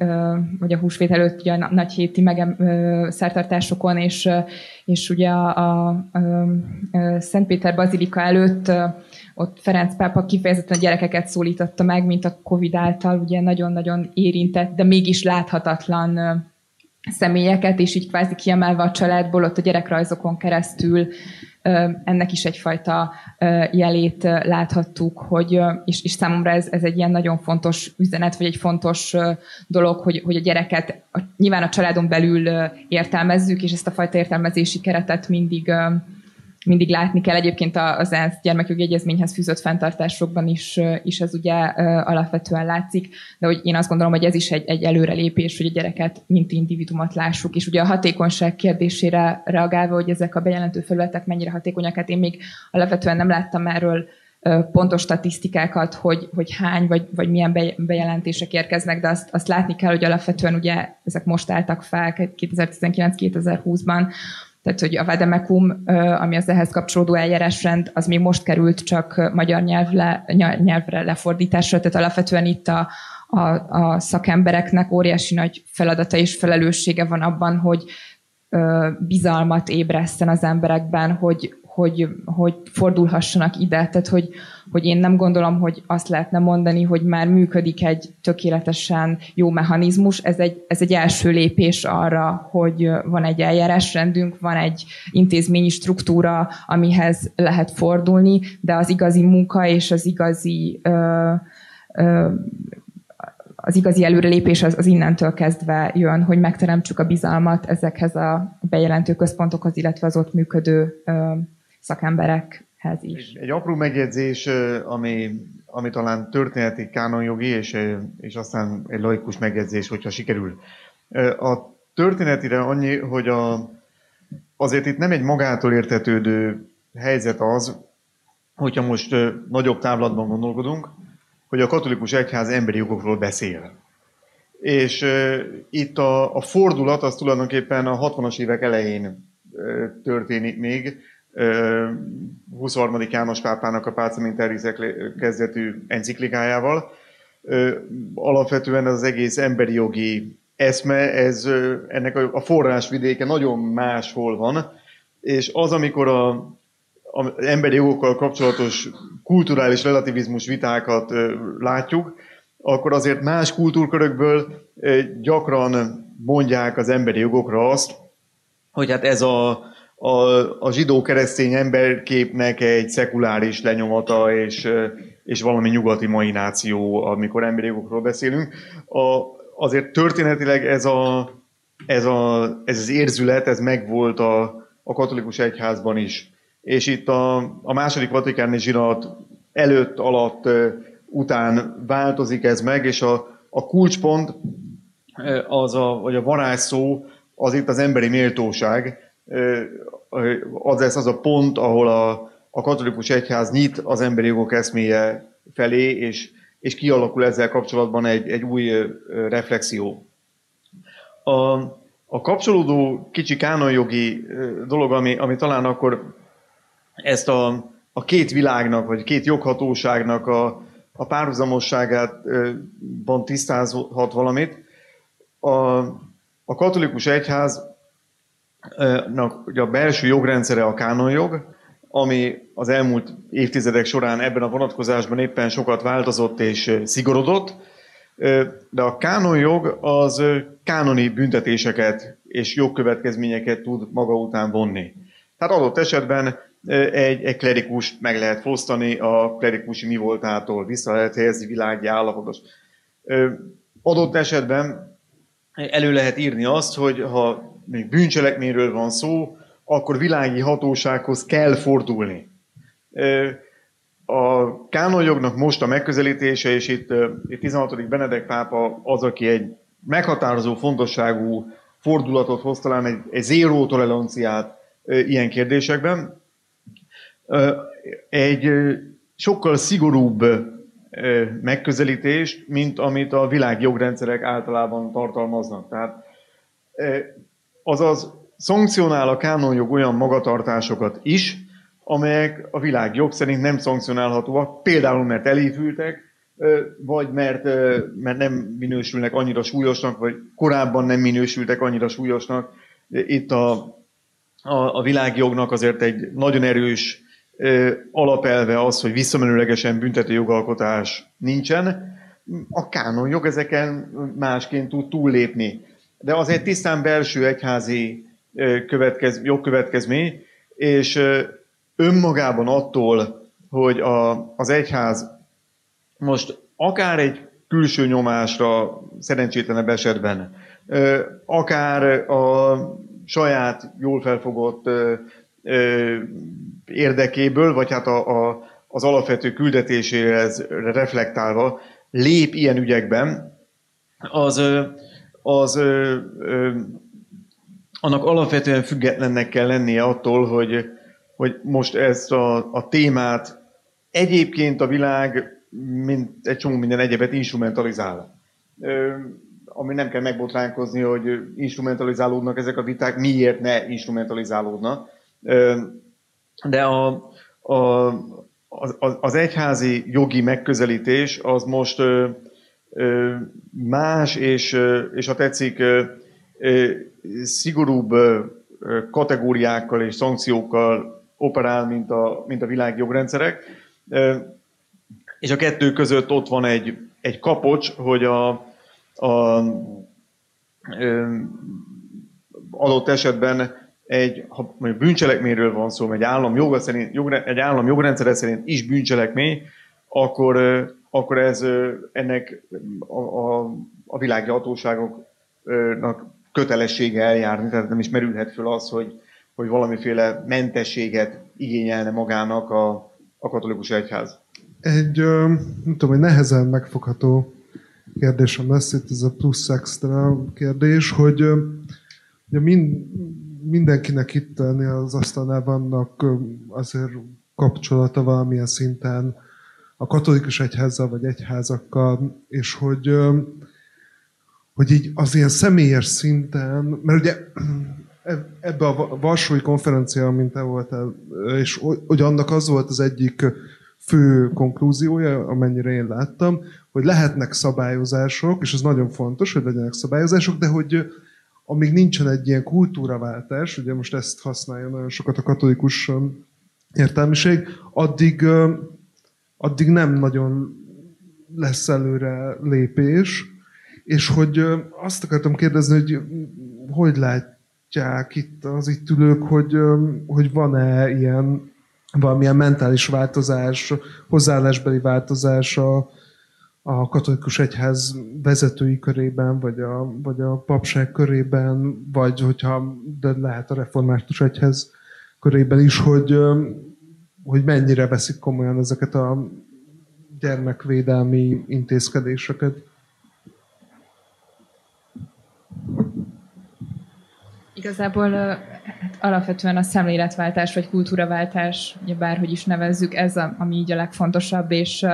vagy a húsvét előtt ugye a nagyhéti szertartásokon, és ugye a Szent Péter Bazilika előtt ott Ferenc pápa kifejezetten a gyerekeket szólította meg, mint a Covid által ugye nagyon-nagyon érintett, de mégis láthatatlan személyeket, és így kvázi kiemelve a családból, ott a gyerekrajzokon keresztül ennek is egyfajta jelét láthattuk, hogy, és számomra ez egy ilyen nagyon fontos üzenet, vagy egy fontos dolog, hogy a gyereket nyilván a családon belül értelmezzük, és ezt a fajta értelmezési keretet mindig látni kell. Egyébként az ENSZ gyermekjogi egyezményhez fűzött fenntartásokban is ez ugye alapvetően látszik, de hogy én azt gondolom, hogy ez is egy előrelépés, hogy a gyereket mint individumot lássuk, és ugye a hatékonyság kérdésére reagálva, hogy ezek a bejelentő felületek mennyire hatékonyak, hát én még alapvetően nem láttam erről pontos statisztikákat, hogy hány vagy milyen bejelentések érkeznek, de azt látni kell, hogy alapvetően ugye ezek most álltak fel 2019-2020-ban, tehát, hogy a vademecum, ami az ehhez kapcsolódó eljárásrend, az még most került csak magyar nyelvre lefordításra, tehát alapvetően itt a szakembereknek óriási nagy feladata és felelőssége van abban, hogy bizalmat ébreszten az emberekben, hogy fordulhassanak ide, tehát hogy én nem gondolom, hogy azt lehetne mondani, hogy már működik egy tökéletesen jó mechanizmus, ez egy első lépés arra, hogy van egy eljárásrendünk, van egy intézményi struktúra, amihez lehet fordulni, de az igazi munka és az igazi előrelépés az innentől kezdve jön, hogy megteremtsük a bizalmat ezekhez a bejelentő központokhoz, illetve az ott működő szakemberekhez is. Egy apró megjegyzés, ami talán történeti, kánonjogi, és aztán egy laikus megjegyzés, hogyha sikerül. A történetire annyi, hogy azért itt nem egy magától értetődő helyzet az, hogyha most nagyobb távlatban gondolkodunk, hogy a katolikus egyház emberi jogokról beszél. És itt a fordulat az tulajdonképpen a 60-as évek elején történik még, 23. János pápának a Pacem in Terris kezdetű enciklikájával. Alapvetően az egész emberi jogi eszme, ennek a forrásvidéke nagyon máshol van, és az, amikor az emberi jogokkal kapcsolatos kulturális relativizmus vitákat látjuk, akkor azért más kultúrkörökből gyakran mondják az emberi jogokra azt, hogy hát ez a zsidó-keresztény emberképnek egy szekuláris lenyomata és valami nyugati maináció, amikor emberi jogokról beszélünk. Azért történetileg ez az érzület, ez megvolt a katolikus egyházban is. És itt a második vatikáni zsinat előtt, alatt, után változik ez meg, és a kulcspont, vagy a varázsszó, az itt az emberi méltóság, az lesz az a pont, ahol a katolikus egyház nyit az emberi jogok eszméje felé, és kialakul ezzel kapcsolatban egy új reflexió. A kapcsolódó kicsi kánonjogi dolog, ami talán akkor ezt a két világnak, vagy két joghatóságnak a párhuzamosságában tisztázhat valamit, a katolikus egyháznak a belső jogrendszere a kánonjog, ami az elmúlt évtizedek során ebben a vonatkozásban éppen sokat változott és szigorodott, de a kánonjog az kánoni büntetéseket és jogkövetkezményeket tud maga után vonni. Tehát adott esetben egy klerikust meg lehet fosztani, a klerikusi mi voltától vissza lehet helyezni világi állapotos. Adott esetben elő lehet írni azt, hogy ha még bűncselekményről van szó, akkor világi hatósághoz kell fordulni. A kánonjognak most a megközelítése, és itt 16. Benedek pápa az, aki egy meghatározó fontosságú fordulatot hoz, talán egy zéró toleranciát ilyen kérdésekben, egy sokkal szigorúbb megközelítést, mint amit a világjogrendszerek általában tartalmaznak. Tehát azaz szankcionál a kánonjog olyan magatartásokat is, amelyek a világjog szerint nem szankcionálhatóak, például mert elévültek, vagy mert nem minősülnek annyira súlyosnak, vagy korábban nem minősültek annyira súlyosnak. Itt a világjognak azért egy nagyon erős alapelve az, hogy visszamenőlegesen büntető jogalkotás nincsen. A kánonjog ezeken másként tud túllépni. de azért tisztán belső egyházi jogkövetkezmény, és önmagában attól, hogy az egyház most akár egy külső nyomásra, szerencsétlenebb esetben, akár a saját jól felfogott érdekéből, vagy hát az alapvető küldetésére reflektálva lép ilyen ügyekben, annak alapvetően függetlennek kell lennie attól, hogy most ezt a témát egyébként a világ, mint egy csomó minden egyebet instrumentalizál. Ami nem kell megbotránkozni, hogy instrumentalizálódnak ezek a viták, miért ne instrumentalizálódna. De az egyházi jogi megközelítés az most más és ha tetszik, szigorúbb kategóriákkal és szankciókkal operál, mint a világ jogrendszerek. És a kettő között ott van egy kapocs, hogy adott esetben ha mondjuk bűncselekményről van szó, egy állam jogrendszere szerint is bűncselekmény, akkor ez ennek a világi hatóságoknak kötelessége eljárni, tehát nem is merülhet föl az, hogy valamiféle mentességet igényelne magának a katolikus egyház. Egy, nem tudom, egy nehezen megfogható kérdésem lesz itt, ez a plusz extra kérdés, hogy ugye mindenkinek itt az asztalnál vannak azért kapcsolata valamilyen szinten a katolikus egyházzal vagy egyházakkal, és hogy így az ilyen személyes szinten, mert ugye ebbe a Varsói konferencia, amint te voltál, és hogy annak az volt az egyik fő konklúziója, amennyire én láttam, hogy lehetnek szabályozások, és ez nagyon fontos, hogy legyenek szabályozások, de hogy amíg nincsen egy ilyen kultúraváltás, ugye most ezt használja nagyon sokat a katolikus értelmiség, addig nem nagyon lesz előre lépés, és hogy azt akartam kérdezni, hogy látják itt az itt ülők, hogy van-e ilyen valamilyen mentális változás, hozzáállásbeli változás a katolikus egyház vezetői körében, vagy a papság körében, vagy hogyha de lehet a református egyház körében is, hogy mennyire veszik komolyan ezeket a gyermekvédelmi intézkedéseket. Igazából hát alapvetően a szemléletváltás vagy kultúraváltás, ugye bárhogy is nevezzük, ez ami így a legfontosabb, és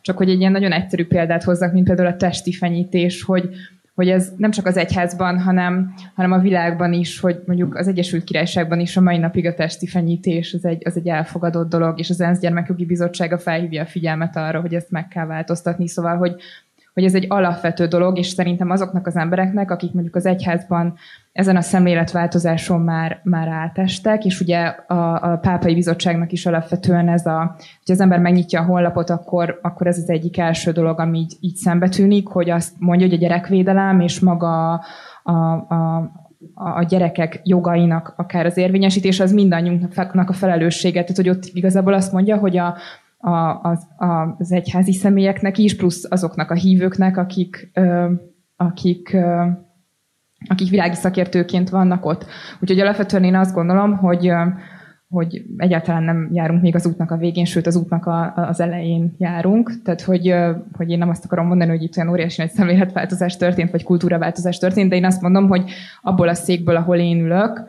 csak hogy egy ilyen nagyon egyszerű példát hozzak, mint például a testi fenyítés, hogy ez nem csak az egyházban, hanem a világban is, hogy mondjuk az Egyesült Királyságban is a mai napig a testi fenyítés az egy elfogadott dolog, és az ENSZ Gyermekjogi Bizottsága felhívja a figyelmet arra, hogy ezt meg kell változtatni, szóval, hogy ez egy alapvető dolog, és szerintem azoknak az embereknek, akik mondjuk az egyházban ezen a szemléletváltozáson már átestek, és ugye a Pápai Bizottságnak is alapvetően ez hogy az ember megnyitja a honlapot, akkor ez az egyik első dolog, ami így szembetűnik, hogy azt mondja, hogy a gyerekvédelem és maga a gyerekek jogainak akár az érvényesítése, az mindannyiunknak a felelőssége. Tehát, hogy ott igazából azt mondja, hogy az egyházi személyeknek is, plusz azoknak a hívőknek, akik világi szakértőként vannak ott. Úgyhogy alapvetően én azt gondolom, hogy egyáltalán nem járunk még az útnak a végén, sőt az útnak az elején járunk. Tehát, hogy én nem azt akarom mondani, hogy itt olyan óriási nagy szemléletváltozás történt, vagy kultúraváltozás történt, de én azt mondom, hogy abból a székből, ahol én ülök,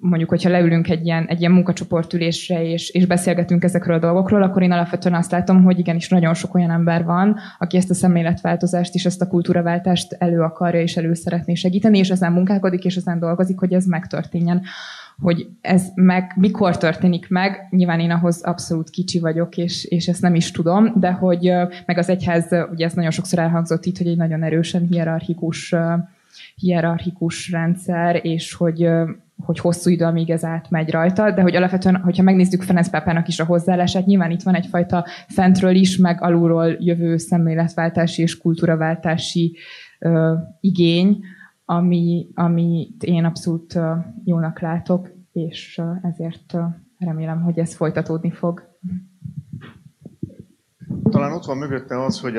mondjuk, hogyha leülünk egy ilyen munkacsoportülésre, és beszélgetünk ezekről a dolgokról, akkor én alapvetően azt látom, hogy igenis nagyon sok olyan ember van, aki ezt a szemléletváltozást és ezt a kultúraváltást elő akarja, és elő szeretné segíteni, és ezen munkálkodik, és ezen dolgozik, hogy ez megtörténjen. Hogy ez mikor történik meg, nyilván én ahhoz abszolút kicsi vagyok, és ezt nem is tudom, de hogy meg az egyház, ugye ez nagyon sokszor elhangzott itt, hogy egy nagyon erősen hierarchikus rendszer, és hogy hosszú idő, amíg ez átmegy rajta, de hogy alapvetően, hogyha megnézzük Ferenc pápának is a hozzáállását, nyilván itt van egyfajta fentről is, meg alulról jövő szemléletváltási és kultúraváltási igény, amit én abszolút jónak látok, és ezért remélem, hogy ez folytatódni fog. Talán ott van mögötte az, hogy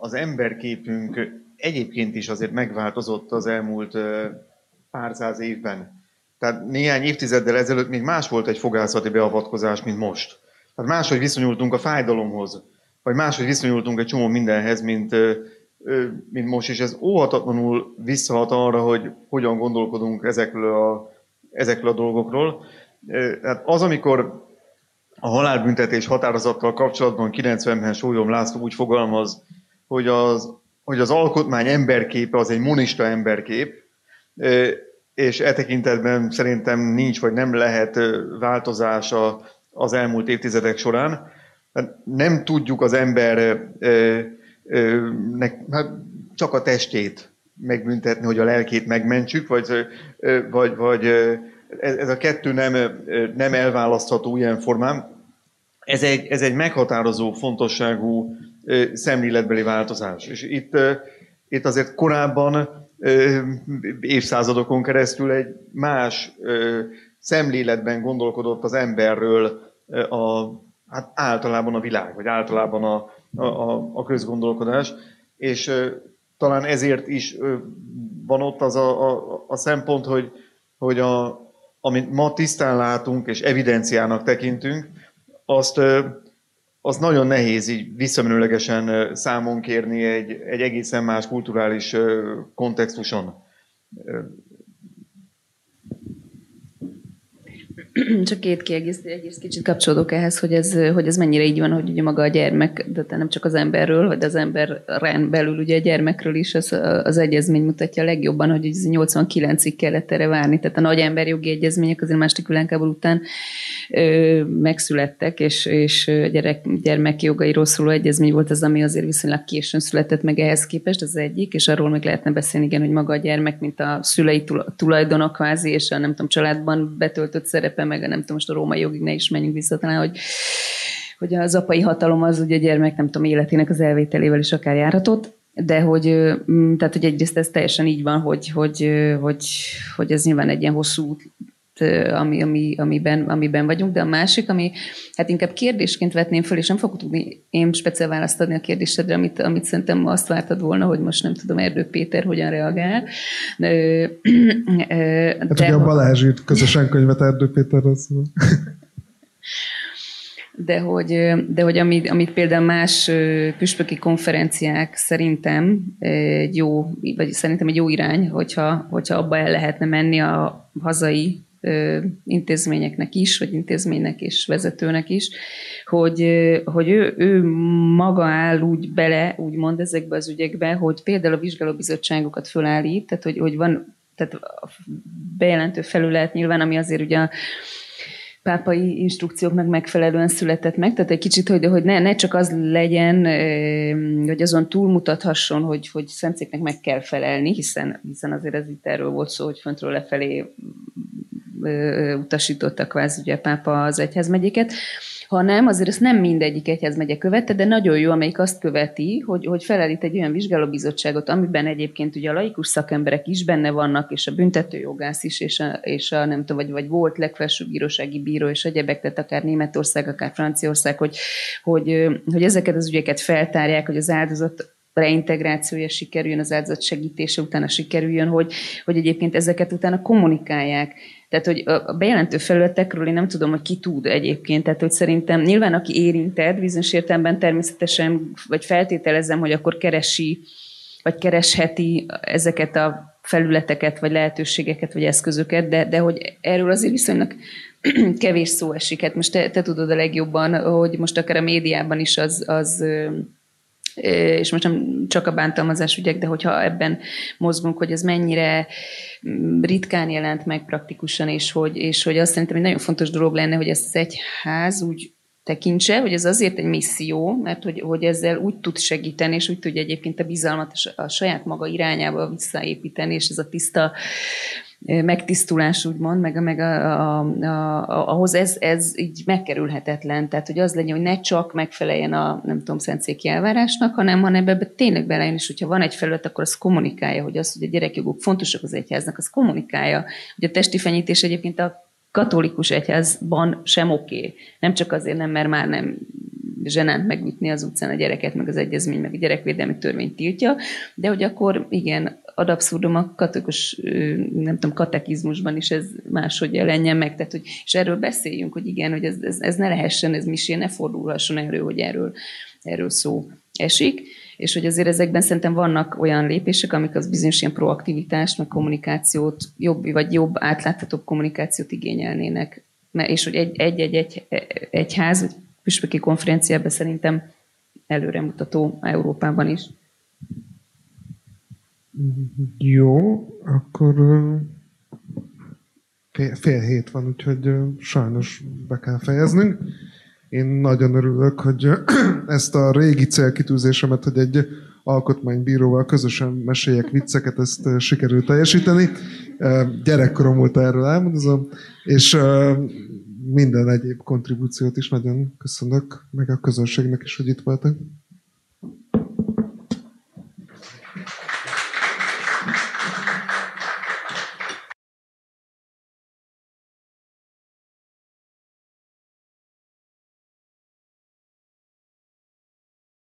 az emberképünk egyébként is azért megváltozott az elmúlt pár száz évben. Tehát néhány évtizeddel ezelőtt még más volt egy fogászati beavatkozás, mint most. Tehát máshogy viszonyultunk a fájdalomhoz, vagy máshogy viszonyultunk egy csomó mindenhez, mint most, és ez óhatatlanul visszahat arra, hogy hogyan gondolkodunk ezekről a dolgokról. Hát az, amikor a halálbüntetés határozattal kapcsolatban 90-ben Sólyom László úgy fogalmaz, hogy az alkotmány emberképe az egy monista emberkép, és e tekintetben szerintem nincs vagy nem lehet változása az elmúlt évtizedek során. Nem tudjuk az embernek csak a testét megbüntetni, hogy a lelkét megmentsük, vagy ez a kettő nem elválasztható ilyen formán. Ez egy meghatározó, fontosságú szemléletbeli változás. És itt azért korábban évszázadokon keresztül egy más szemléletben gondolkodott az emberről általában a világ, vagy általában a közgondolkodás, és talán ezért is van ott az a szempont, hogy amit ma tisztán látunk és evidenciának tekintünk, azt nagyon nehéz így visszamenőlegesen számon kérni egy egészen más kulturális kontextuson. Csak két kiegészítés, kicsit kapcsolódok ehhez, hogy ez mennyire így van, hogy ugye maga a gyermek, de nem csak az emberről, de az emberen belül ugye a gyermekről is az egyezmény mutatja legjobban, hogy 89-ig kellett erre várni. Tehát a nagy emberjogi egyezmények azért második világháború után megszülettek, és gyermekjogairól szóló egyezmény volt az, ami azért viszonylag későn született meg ehhez képest, az egyik, és arról még lehetne beszélni, igen, hogy maga a gyermek, mint a szülei tulajdona kvázi, és a nem tudom, családban betöltött szerepe, meg nem tudom, most a római jogig ne is menjünk vissza talán, hogy az apai hatalom az ugye a gyermek, nem tudom, életének az elvételével is akár járhatott, de hogy egyrészt ez teljesen így van, hogy ez nyilván egy ilyen hosszú út, amiben vagyunk, de a másik, ami hát inkább kérdésként vetném föl, és nem fogok tudni én speciál választ adni a kérdésedre, amit szerintem azt vártad volna, hogy most nem tudom, Erdő Péter hogyan reagál. Hát ugye a Balázs írt közösen könyvet Erdő Péterről szól. De hogy amit például más püspöki konferenciák szerintem egy jó irány, hogyha abba el lehetne menni a hazai intézményeknek is, vagy intézménynek és vezetőnek is, hogy ő maga áll úgy bele, úgymond ezekbe az ügyekbe, hogy például a vizsgálóbizottságokat fölállít, tehát hogy van, tehát a bejelentő felület nyilván, ami azért ugye a pápai instrukcióknak megfelelően született meg, tehát egy kicsit, hogy ne csak az legyen, hogy azon túlmutathasson, hogy Szentszéknek meg kell felelni, hiszen azért ez itt erről volt szó, hogy föntről lefelé utasította kvázi ugye a pápa az egyházmegyéket, hanem azért ezt nem mindegyik egyházmegye követte, de nagyon jó, amelyik azt követi, hogy felállít egy olyan vizsgálóbizottságot, amiben egyébként ugye a laikus szakemberek is benne vannak, és a büntetőjogász is, és a nem tudom, vagy volt legfelsőbb bírósági bíró, és egyebek, tehát akár Németország, akár Franciaország, hogy ezeket az ügyeket feltárják, hogy az áldozat reintegrációja sikerüljön, az áldozat segítése utána sikerüljön, hogy egyébként ezeket utána kommunikálják. Tehát, hogy a bejelentő felületekről én nem tudom, hogy ki tud egyébként. Tehát, hogy szerintem nyilván, aki érintett, bizonyos értelemben természetesen, vagy feltételezem, hogy akkor keresi, vagy keresheti ezeket a felületeket, vagy lehetőségeket, vagy eszközöket, de hogy erről azért viszonylag kevés szó esik. Hát most te tudod a legjobban, hogy most akár a médiában is az és most nem csak a bántalmazás ügyek, de hogyha ebben mozgunk, hogy ez mennyire ritkán jelent meg praktikusan, és hogy azt szerintem egy nagyon fontos dolog lenne, hogy ezt az egyház úgy tekintse, hogy ez azért egy misszió, mert hogy ezzel úgy tud segíteni, és úgy tudja egyébként a bizalmat a saját maga irányába visszaépíteni, és ez a tiszta megtisztulás, úgymond, ahhoz ez így megkerülhetetlen. Tehát, hogy az legyen, hogy ne csak megfeleljen a, nem tudom, szentszéki elvárásnak, hanem ebbe tényleg belejön, és hogyha van egy felület, akkor az kommunikálja, hogy az, hogy a gyerekjogok fontosak az egyháznak, az kommunikálja, hogy a testi fenyítés egyébként a katolikus egyházban sem oké. Nem csak azért nem, mert már nem zsenánt megütni az utcán a gyereket, meg az egyezmény, meg a gyerekvédelmi törvény tiltja, de hogy akkor igen, ad abszurdum a katolikus, nem tudom, katekizmusban is ez máshogy jelenjen meg. Tehát, hogy, és erről beszéljünk, hogy igen, hogy ez ne lehessen, ez misé, ne fordulhasson erről, hogy erről szó esik. És hogy azért ezekben szerintem vannak olyan lépések, amik az bizonyos ilyen proaktivitást, meg kommunikációt, jobb, átláthatóbb kommunikációt igényelnének. És hogy egy ház, vagy püspöki konferenciában szerintem előremutató Európában is. Jó, akkor fél hét van, úgyhogy sajnos be kell fejeznünk. Én nagyon örülök, hogy ezt a régi célkitűzésemet, hogy egy alkotmánybíróval közösen meséljek vicceket, ezt sikerült teljesíteni. Gyerekkorom óta erről elmondozom, és minden egyéb kontribúciót is nagyon köszönök, meg a közönségnek is, hogy itt voltak.